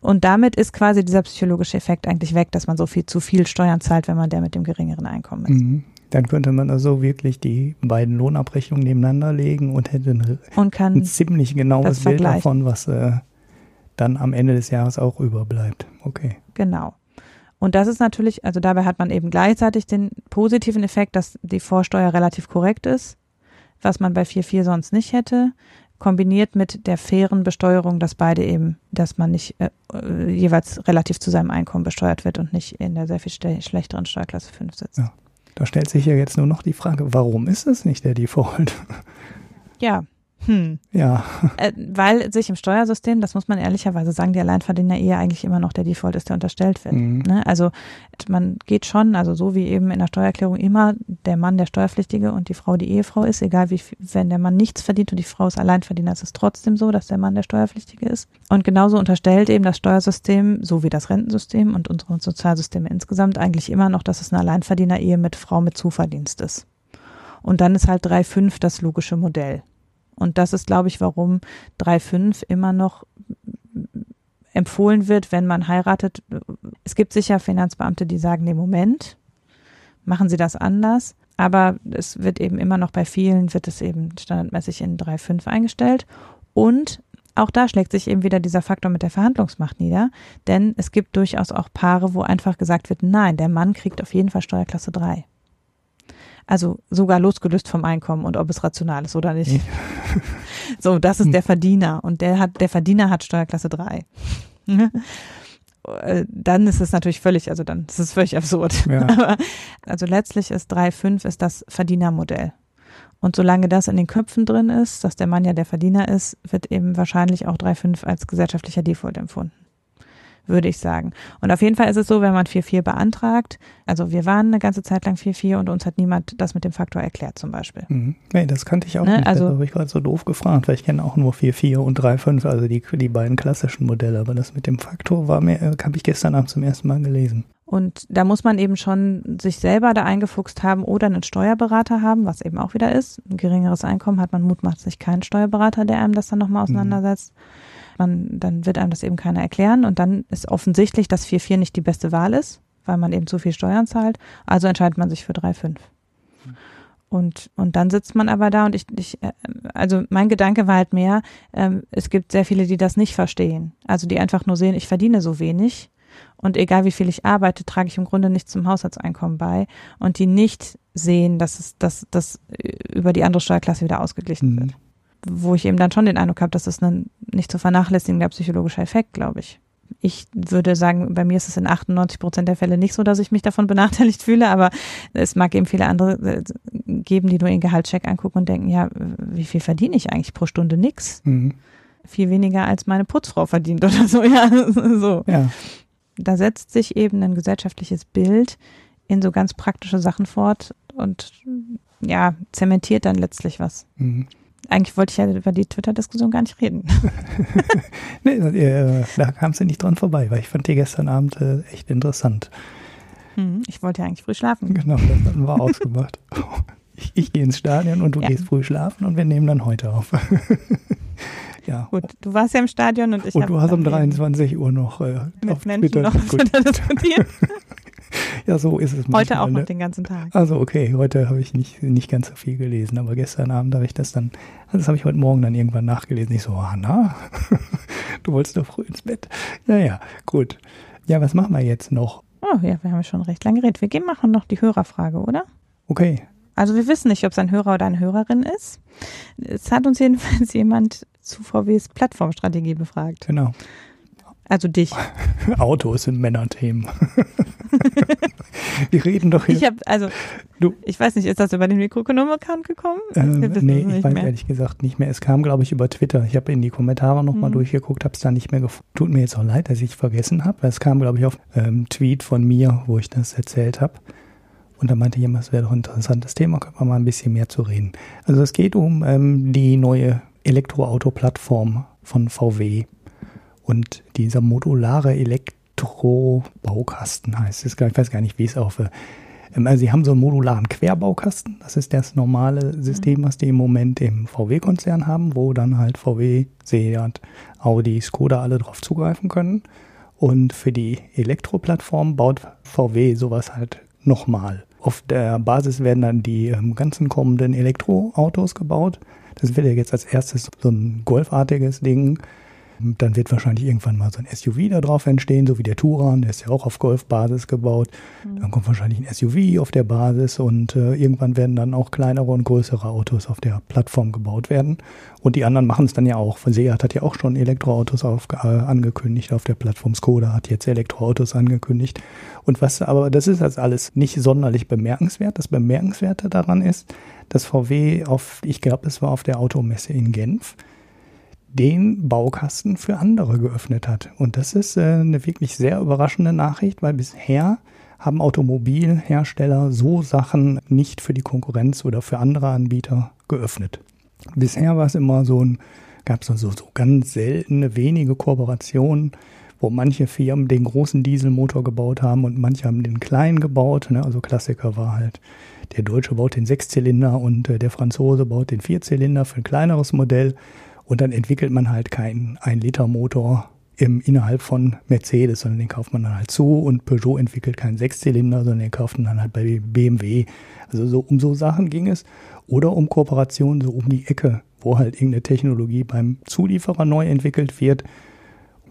Und damit ist quasi dieser psychologische Effekt eigentlich weg, dass man so viel zu viel Steuern zahlt, wenn man der mit dem geringeren Einkommen ist. Mhm. Dann könnte man also wirklich die beiden Lohnabrechnungen nebeneinander legen und hätte ein ziemlich genaues Bild davon, was dann am Ende des Jahres auch überbleibt. Okay. Genau. Und das ist natürlich, also dabei hat man eben gleichzeitig den positiven Effekt, dass die Vorsteuer relativ korrekt ist, was man bei 4,4 sonst nicht hätte, kombiniert mit der fairen Besteuerung, dass beide eben, dass man nicht jeweils relativ zu seinem Einkommen besteuert wird und nicht in der sehr viel schlechteren Steuerklasse 5 sitzt. Ja. Da stellt sich ja jetzt nur noch die Frage, warum ist es nicht der Default? Ja. Ja. Weil sich im Steuersystem, das muss man ehrlicherweise sagen, die Alleinverdiener eher eigentlich immer noch der Default ist, der unterstellt wird. Mhm. Ne? Also man geht schon, also so wie eben in der Steuererklärung immer der Mann der Steuerpflichtige und die Frau die Ehefrau ist, egal wie, wenn der Mann nichts verdient und die Frau ist Alleinverdiener, ist es trotzdem so, dass der Mann der Steuerpflichtige ist. Und genauso unterstellt eben das Steuersystem, so wie das Rentensystem und unsere Sozialsysteme insgesamt eigentlich immer noch, dass es eine Alleinverdiener-Ehe mit Frau mit Zuverdienst ist. Und dann ist halt 3,5 das logische Modell. Und das ist, glaube ich, warum 3,5 immer noch empfohlen wird, wenn man heiratet. Es gibt sicher Finanzbeamte, die sagen, nee, Moment, machen Sie das anders. Aber es wird eben immer noch bei vielen, wird es eben standardmäßig in 3,5 eingestellt. Und auch da schlägt sich eben wieder dieser Faktor mit der Verhandlungsmacht nieder. Denn es gibt durchaus auch Paare, wo einfach gesagt wird, nein, der Mann kriegt auf jeden Fall Steuerklasse 3. Also sogar losgelöst vom Einkommen und ob es rational ist oder nicht. So, das ist der Verdiener und der Verdiener hat Steuerklasse 3. Dann ist es natürlich völlig, also dann ist es völlig absurd. Ja. Aber, also letztlich ist 3,5 ist das Verdienermodell. Und solange das in den Köpfen drin ist, dass der Mann ja der Verdiener ist, wird eben wahrscheinlich auch 3,5 als gesellschaftlicher Default empfunden. Würde ich sagen. Und auf jeden Fall ist es so, wenn man 4,4 beantragt, also wir waren eine ganze Zeit lang 4,4 und uns hat niemand das mit dem Faktor erklärt zum Beispiel. Mhm. Nee, das kannte ich auch nicht. Also, das habe ich gerade so doof gefragt, weil ich kenne auch nur 4,4 und 3,5, also die beiden klassischen Modelle. Aber das mit dem Faktor habe ich gestern Abend zum ersten Mal gelesen. Und da muss man eben schon sich selber da eingefuchst haben oder einen Steuerberater haben, was eben auch wieder ist. Ein geringeres Einkommen hat man mutmaßlich keinen Steuerberater, der einem das dann nochmal auseinandersetzt. Dann wird einem das eben keiner erklären und dann ist offensichtlich, dass 4,4 nicht die beste Wahl ist, weil man eben zu viel Steuern zahlt, also entscheidet man sich für 3,5. Und dann sitzt man aber da und also mein Gedanke war halt mehr, es gibt sehr viele, die das nicht verstehen, also die einfach nur sehen, ich verdiene so wenig und egal wie viel ich arbeite, trage ich im Grunde nichts zum Haushaltseinkommen bei und die nicht sehen, dass das über die andere Steuerklasse wieder ausgeglichen wird. Wo ich eben dann schon den Eindruck habe, dass das ein nicht zu vernachlässigender psychologischer Effekt, glaube ich. Ich würde sagen, bei mir ist es in 98% der Fälle nicht so, dass ich mich davon benachteiligt fühle, aber es mag eben viele andere geben, die nur ihren Gehaltscheck angucken und denken, ja, wie viel verdiene ich eigentlich pro Stunde? Nix. Mhm. Viel weniger als meine Putzfrau verdient oder so. Ja, so. Ja. Da setzt sich eben ein gesellschaftliches Bild in so ganz praktische Sachen fort und ja, zementiert dann letztlich was. Mhm. Eigentlich wollte ich ja über die Twitter-Diskussion gar nicht reden. Nee, da kamst du nicht dran vorbei, weil ich fand die gestern Abend echt interessant. Ich wollte ja eigentlich früh schlafen. Genau, das hatten wir ausgemacht. Ich gehe ins Stadion und du gehst früh schlafen und wir nehmen dann heute auf. Ja. Gut, du warst ja im Stadion und ich habe... Und du hast um 23 Uhr noch auf Twitter diskutiert. Ja, so ist es manchmal. Heute auch noch den ganzen Tag. Also okay, heute habe ich nicht ganz so viel gelesen, aber gestern Abend habe ich das habe ich heute Morgen dann irgendwann nachgelesen. Ich so, Hanna, du wolltest doch früh ins Bett. Naja, gut. Ja, was machen wir jetzt noch? Oh ja, wir haben schon recht lange geredet. Wir machen noch die Hörerfrage, oder? Okay. Also wir wissen nicht, ob es ein Hörer oder eine Hörerin ist. Es hat uns jedenfalls jemand zu VWs Plattformstrategie befragt. Genau. Also dich. Autos sind Männerthemen. Wir reden doch hier. Ich weiß nicht, ist das über den Mikroökonom-Account gekommen? Ich weiß ehrlich gesagt nicht mehr. Es kam, glaube ich, über Twitter. Ich habe in die Kommentare nochmal durchgeguckt, habe es da nicht mehr gefunden. Tut mir jetzt auch leid, dass ich vergessen habe. Es kam, glaube ich, auf einen Tweet von mir, wo ich das erzählt habe. Und da meinte jemand, es wäre doch ein interessantes Thema, können wir mal ein bisschen mehr zu reden. Also es geht um die neue Elektroauto-Plattform von VW. Und dieser modulare Elektrobaukasten heißt es. Ich weiß gar nicht, wie es auf... Also sie haben so einen modularen Querbaukasten. Das ist das normale System, was die im Moment im VW-Konzern haben, wo dann halt VW, Seat, Audi, Skoda alle drauf zugreifen können. Und für die Elektroplattform baut VW sowas halt nochmal. Auf der Basis werden dann die ganzen kommenden Elektroautos gebaut. Das wird ja jetzt als erstes so ein golfartiges Ding. Dann wird wahrscheinlich irgendwann mal so ein SUV da drauf entstehen, so wie der Touran, der ist ja auch auf Golfbasis gebaut. Dann kommt wahrscheinlich ein SUV auf der Basis und irgendwann werden dann auch kleinere und größere Autos auf der Plattform gebaut werden. Und die anderen machen es dann ja auch. Seat hat ja auch schon Elektroautos angekündigt auf der Plattform. Skoda hat jetzt Elektroautos angekündigt. Aber das ist jetzt alles nicht sonderlich bemerkenswert. Das Bemerkenswerte daran ist, dass VW ich glaube, es war auf der Automesse in Genf, den Baukasten für andere geöffnet hat. Und das ist eine wirklich sehr überraschende Nachricht, weil bisher haben Automobilhersteller so Sachen nicht für die Konkurrenz oder für andere Anbieter geöffnet. Bisher war es immer gab es so ganz seltene, wenige Kooperationen, wo manche Firmen den großen Dieselmotor gebaut haben und manche haben den kleinen gebaut. Ne? Also Klassiker war halt, der Deutsche baut den Sechszylinder und der Franzose baut den Vierzylinder für ein kleineres Modell. Und dann entwickelt man halt keinen 1-Liter-Motor innerhalb von Mercedes, sondern den kauft man dann halt zu. Und Peugeot entwickelt keinen Sechszylinder, sondern den kauft man dann halt bei BMW. Also so um so Sachen ging es. Oder um Kooperationen so um die Ecke, wo halt irgendeine Technologie beim Zulieferer neu entwickelt wird.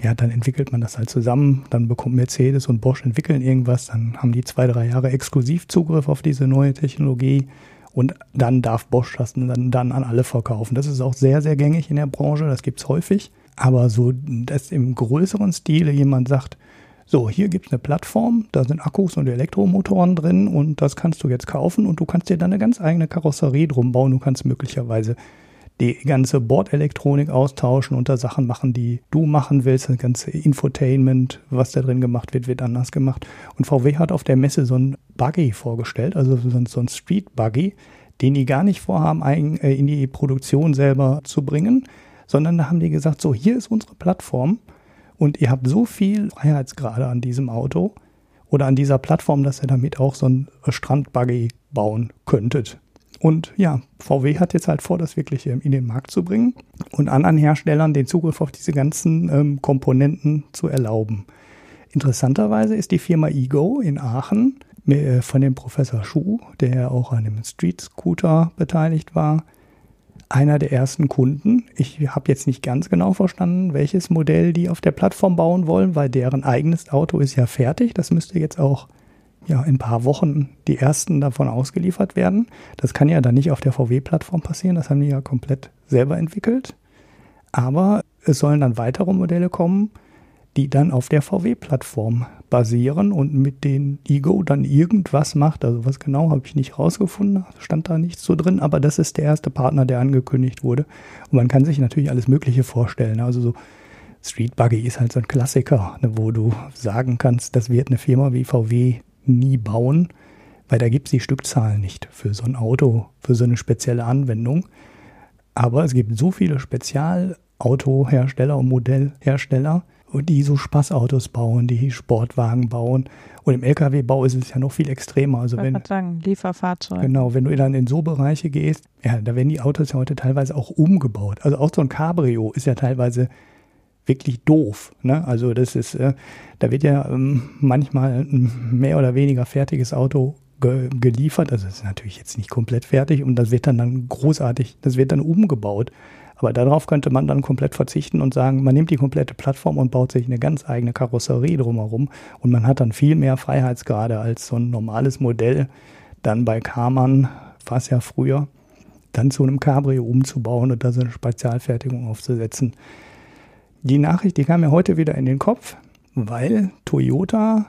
Ja, dann entwickelt man das halt zusammen. Dann bekommt Mercedes und Bosch entwickeln irgendwas. Dann haben die 2-3 Jahre Exklusivzugriff auf diese neue Technologie. Und dann darf Bosch das dann an alle verkaufen. Das ist auch sehr, sehr gängig in der Branche. Das gibt es häufig. Aber so, dass im größeren Stile jemand sagt, so, hier gibt es eine Plattform, da sind Akkus und Elektromotoren drin und das kannst du jetzt kaufen und du kannst dir dann eine ganz eigene Karosserie drum bauen. Du kannst möglicherweise die ganze Bordelektronik austauschen und da Sachen machen, die du machen willst. Das ganze Infotainment, was da drin gemacht wird, wird anders gemacht. Und VW hat auf der Messe so einen Buggy vorgestellt, also so ein Street-Buggy, den die gar nicht vorhaben, in die Produktion selber zu bringen, sondern da haben die gesagt, so, hier ist unsere Plattform und ihr habt so viel Freiheitsgrade an diesem Auto oder an dieser Plattform, dass ihr damit auch so ein Strand-Buggy bauen könntet. Und ja, VW hat jetzt halt vor, das wirklich in den Markt zu bringen und anderen Herstellern den Zugriff auf diese ganzen Komponenten zu erlauben. Interessanterweise ist die Firma Ego in Aachen von dem Professor Schuh, der auch an dem Street-Scooter beteiligt war, einer der ersten Kunden. Ich habe jetzt nicht ganz genau verstanden, welches Modell die auf der Plattform bauen wollen, weil deren eigenes Auto ist ja fertig. Das müsste jetzt auch... ja, in ein paar Wochen die ersten davon ausgeliefert werden. Das kann ja dann nicht auf der VW-Plattform passieren, das haben die ja komplett selber entwickelt. Aber es sollen dann weitere Modelle kommen, die dann auf der VW-Plattform basieren und mit denen Ego dann irgendwas macht. Also was genau, habe ich nicht rausgefunden, stand da nichts so drin, aber das ist der erste Partner, der angekündigt wurde. Und man kann sich natürlich alles Mögliche vorstellen, also so Street Buggy ist halt so ein Klassiker, ne, wo du sagen kannst, das wird eine Firma wie VW nie bauen, weil da gibt es die Stückzahlen nicht für so ein Auto, für so eine spezielle Anwendung. Aber es gibt so viele Spezialautohersteller und Modellhersteller, die so Spaßautos bauen, die Sportwagen bauen. Und im LKW-Bau ist es ja noch viel extremer. Also Lieferfahrzeuge. Genau, wenn du dann in so Bereiche gehst, ja, da werden die Autos ja heute teilweise auch umgebaut. Also auch so ein Cabrio ist ja teilweise wirklich doof. Ne? Also das ist, da wird ja manchmal ein mehr oder weniger fertiges Auto geliefert. Also es ist natürlich jetzt nicht komplett fertig und das wird dann großartig, das wird dann umgebaut. Aber darauf könnte man dann komplett verzichten und sagen, man nimmt die komplette Plattform und baut sich eine ganz eigene Karosserie drumherum und man hat dann viel mehr Freiheitsgrade als so ein normales Modell. Dann bei Karmann war es ja früher, dann zu einem Cabrio umzubauen und da so eine Spezialfertigung aufzusetzen. Die Nachricht, die kam mir heute wieder in den Kopf, weil Toyota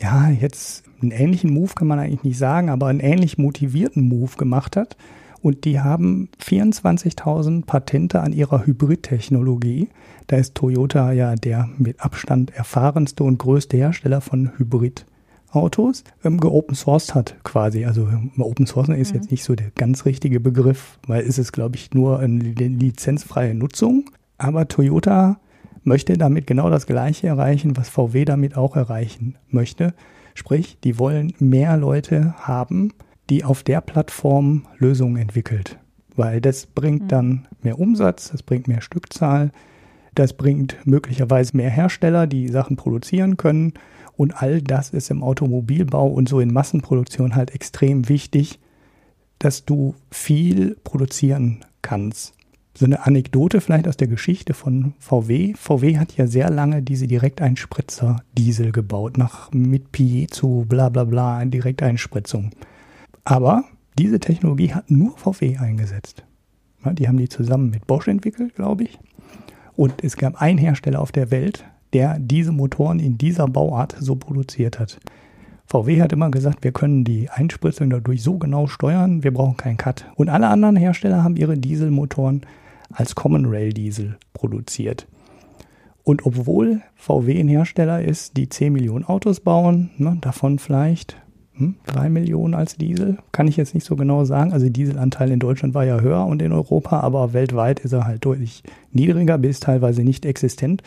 ja, jetzt einen ähnlichen Move kann man eigentlich nicht sagen, aber einen ähnlich motivierten Move gemacht hat. Und die haben 24.000 Patente an ihrer Hybridtechnologie. Da ist Toyota ja der mit Abstand erfahrenste und größte Hersteller von Hybridautos, geopen-sourced hat quasi. Also open-sourcen ist jetzt nicht so der ganz richtige Begriff, weil es ist, glaube ich, nur eine lizenzfreie Nutzung. Aber Toyota möchte damit genau das Gleiche erreichen, was VW damit auch erreichen möchte. Sprich, die wollen mehr Leute haben, die auf der Plattform Lösungen entwickelt. Weil das bringt dann mehr Umsatz, das bringt mehr Stückzahl, das bringt möglicherweise mehr Hersteller, die Sachen produzieren können. Und all das ist im Automobilbau und so in Massenproduktion halt extrem wichtig, dass du viel produzieren kannst. So eine Anekdote vielleicht aus der Geschichte von VW. VW hat ja sehr lange diese Direkteinspritzer-Diesel gebaut, nach mit Piezo, bla bla bla, Direkteinspritzung. Aber diese Technologie hat nur VW eingesetzt. Die haben die zusammen mit Bosch entwickelt, glaube ich. Und es gab einen Hersteller auf der Welt, der diese Motoren in dieser Bauart so produziert hat. VW hat immer gesagt, wir können die Einspritzung dadurch so genau steuern, wir brauchen keinen Cut. Und alle anderen Hersteller haben ihre Dieselmotoren als Common Rail Diesel produziert. Und obwohl VW ein Hersteller ist, die 10 Millionen Autos bauen, davon vielleicht 3 Millionen als Diesel, kann ich jetzt nicht so genau sagen. Also Dieselanteil in Deutschland war ja höher und in Europa, aber weltweit ist er halt deutlich niedriger, bis teilweise nicht existent.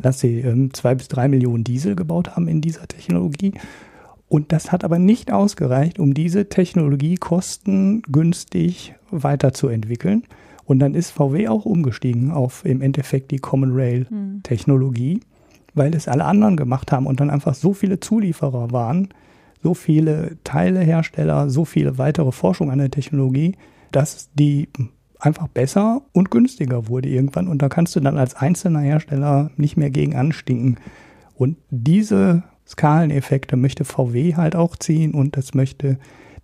Dass sie 2 bis 3 Millionen Diesel gebaut haben in dieser Technologie. Und das hat aber nicht ausgereicht, um diese Technologie kostengünstig weiterzuentwickeln. Und dann ist VW auch umgestiegen auf im Endeffekt die Common Rail Technologie, weil es alle anderen gemacht haben und dann einfach so viele Zulieferer waren, so viele Teilehersteller, so viele weitere Forschung an der Technologie, dass die einfach besser und günstiger wurde irgendwann. Und da kannst du dann als einzelner Hersteller nicht mehr gegen anstinken. Und diese Skaleneffekte möchte VW halt auch ziehen und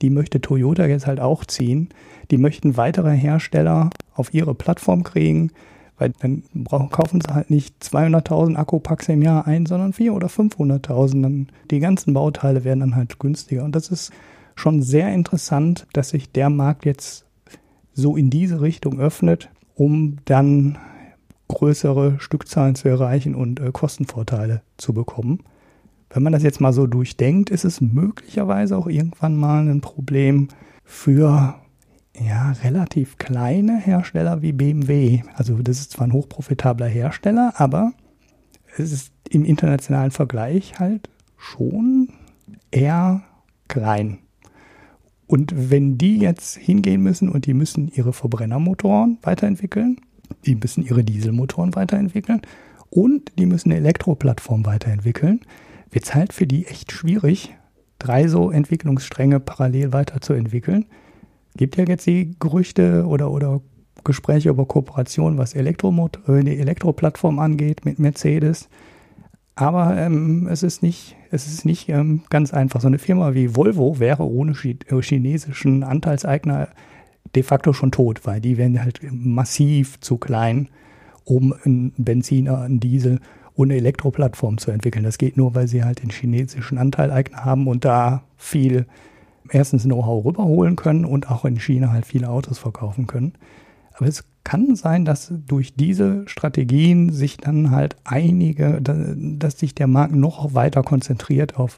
die möchte Toyota jetzt halt auch ziehen. Die möchten weitere Hersteller auf ihre Plattform kriegen, weil dann kaufen sie halt nicht 200.000 Akkupacks im Jahr ein, sondern 400.000 oder 500.000. Dann die ganzen Bauteile werden dann halt günstiger. Und das ist schon sehr interessant, dass sich der Markt jetzt so in diese Richtung öffnet, um dann größere Stückzahlen zu erreichen und Kostenvorteile zu bekommen. Wenn man das jetzt mal so durchdenkt, ist es möglicherweise auch irgendwann mal ein Problem für relativ kleine Hersteller wie BMW. Also das ist zwar ein hochprofitabler Hersteller, aber es ist im internationalen Vergleich halt schon eher klein. Und wenn die jetzt hingehen müssen und die müssen ihre Verbrennermotoren weiterentwickeln, die müssen ihre Dieselmotoren weiterentwickeln und die müssen eine Elektroplattform weiterentwickeln, wird es halt für die echt schwierig, 3 so Entwicklungsstränge parallel weiterzuentwickeln. Gibt ja jetzt die Gerüchte oder Gespräche über Kooperation, was die Elektroplattform angeht mit Mercedes. Aber es ist nicht ganz einfach. So eine Firma wie Volvo wäre ohne chinesischen Anteilseigner de facto schon tot, weil die wären halt massiv zu klein, um einen Benziner, einen Diesel und eine Elektroplattform zu entwickeln. Das geht nur, weil sie halt den chinesischen Anteilseigner haben und da viel erstens Know-how rüberholen können und auch in China halt viele Autos verkaufen können. Aber es kann sein, dass durch diese Strategien sich dann halt dass sich der Markt noch weiter konzentriert auf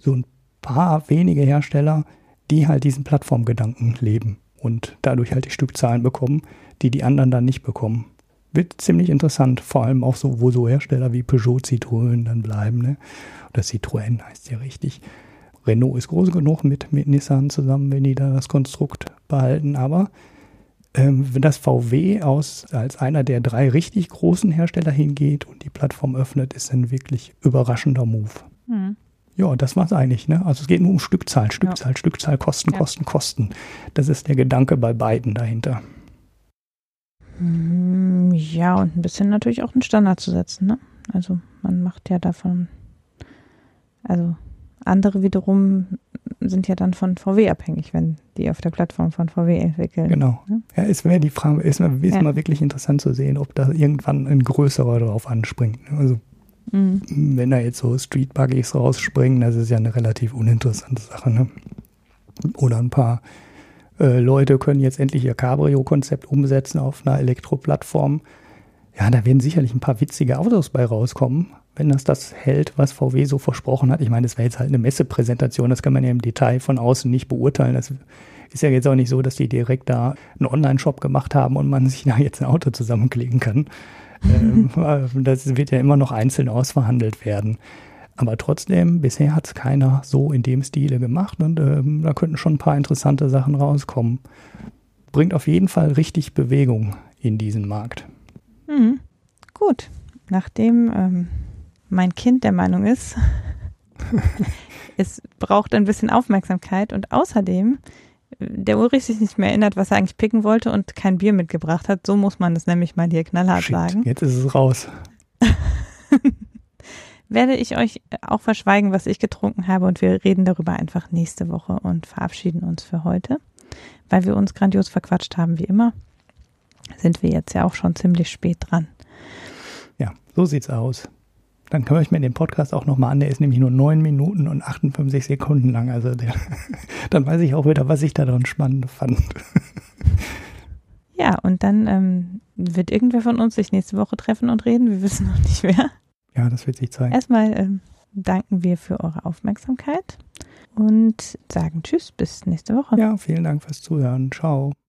so ein paar wenige Hersteller, die halt diesen Plattformgedanken leben und dadurch halt die Stückzahlen bekommen, die die anderen dann nicht bekommen. Wird ziemlich interessant, vor allem auch so, wo so Hersteller wie Peugeot, Citroën dann bleiben, ne? Oder Citroën heißt ja richtig. Renault ist groß genug mit Nissan zusammen, wenn die da das Konstrukt behalten. Aber dass VW als einer der 3 richtig großen Hersteller hingeht und die Plattform öffnet, ist ein wirklich überraschender Move. Mhm. Ja, das war's eigentlich, ne? Also es geht nur um Stückzahl, Stückzahl, Kosten, ja. Kosten. Das ist der Gedanke bei beiden dahinter. Ja, und ein bisschen natürlich auch einen Standard zu setzen, ne? Also man macht ja davon, also andere wiederum sind ja dann von VW abhängig, wenn die auf der Plattform von VW entwickeln. Genau. Ja, ist mir die Frage, ist mal wirklich interessant zu sehen, ob da irgendwann ein größerer drauf anspringt. Also Wenn da jetzt so Street-Buggies rausspringen, das ist ja eine relativ uninteressante Sache. Ne? Oder ein paar Leute können jetzt endlich ihr Cabrio-Konzept umsetzen auf einer Elektroplattform. Ja, da werden sicherlich ein paar witzige Autos bei rauskommen, wenn das hält, was VW so versprochen hat. Ich meine, das wäre jetzt halt eine Messepräsentation, das kann man ja im Detail von außen nicht beurteilen. Das ist ja jetzt auch nicht so, dass die direkt da einen Online-Shop gemacht haben und man sich da jetzt ein Auto zusammenklicken kann. Das wird ja immer noch einzeln ausverhandelt werden. Aber trotzdem, bisher hat es keiner so in dem Stile gemacht und da könnten schon ein paar interessante Sachen rauskommen. Bringt auf jeden Fall richtig Bewegung in diesen Markt. Mhm. Gut, nachdem mein Kind der Meinung ist, es braucht ein bisschen Aufmerksamkeit und außerdem der Ulrich sich nicht mehr erinnert, was er eigentlich picken wollte und kein Bier mitgebracht hat. So muss man das nämlich mal hier knallhart sagen. Jetzt ist es raus. Werde ich euch auch verschweigen, was ich getrunken habe und wir reden darüber einfach nächste Woche und verabschieden uns für heute, weil wir uns grandios verquatscht haben wie immer. Sind wir jetzt ja auch schon ziemlich spät dran. Ja, so sieht's aus. Dann höre ich mir den Podcast auch nochmal an. Der ist nämlich nur 9 Minuten und 58 Sekunden lang. Also dann weiß ich auch wieder, was ich daran spannend fand. Ja, und dann wird irgendwer von uns sich nächste Woche treffen und reden. Wir wissen noch nicht wer. Ja, das wird sich zeigen. Erstmal danken wir für eure Aufmerksamkeit und sagen Tschüss, bis nächste Woche. Ja, vielen Dank fürs Zuhören. Ciao.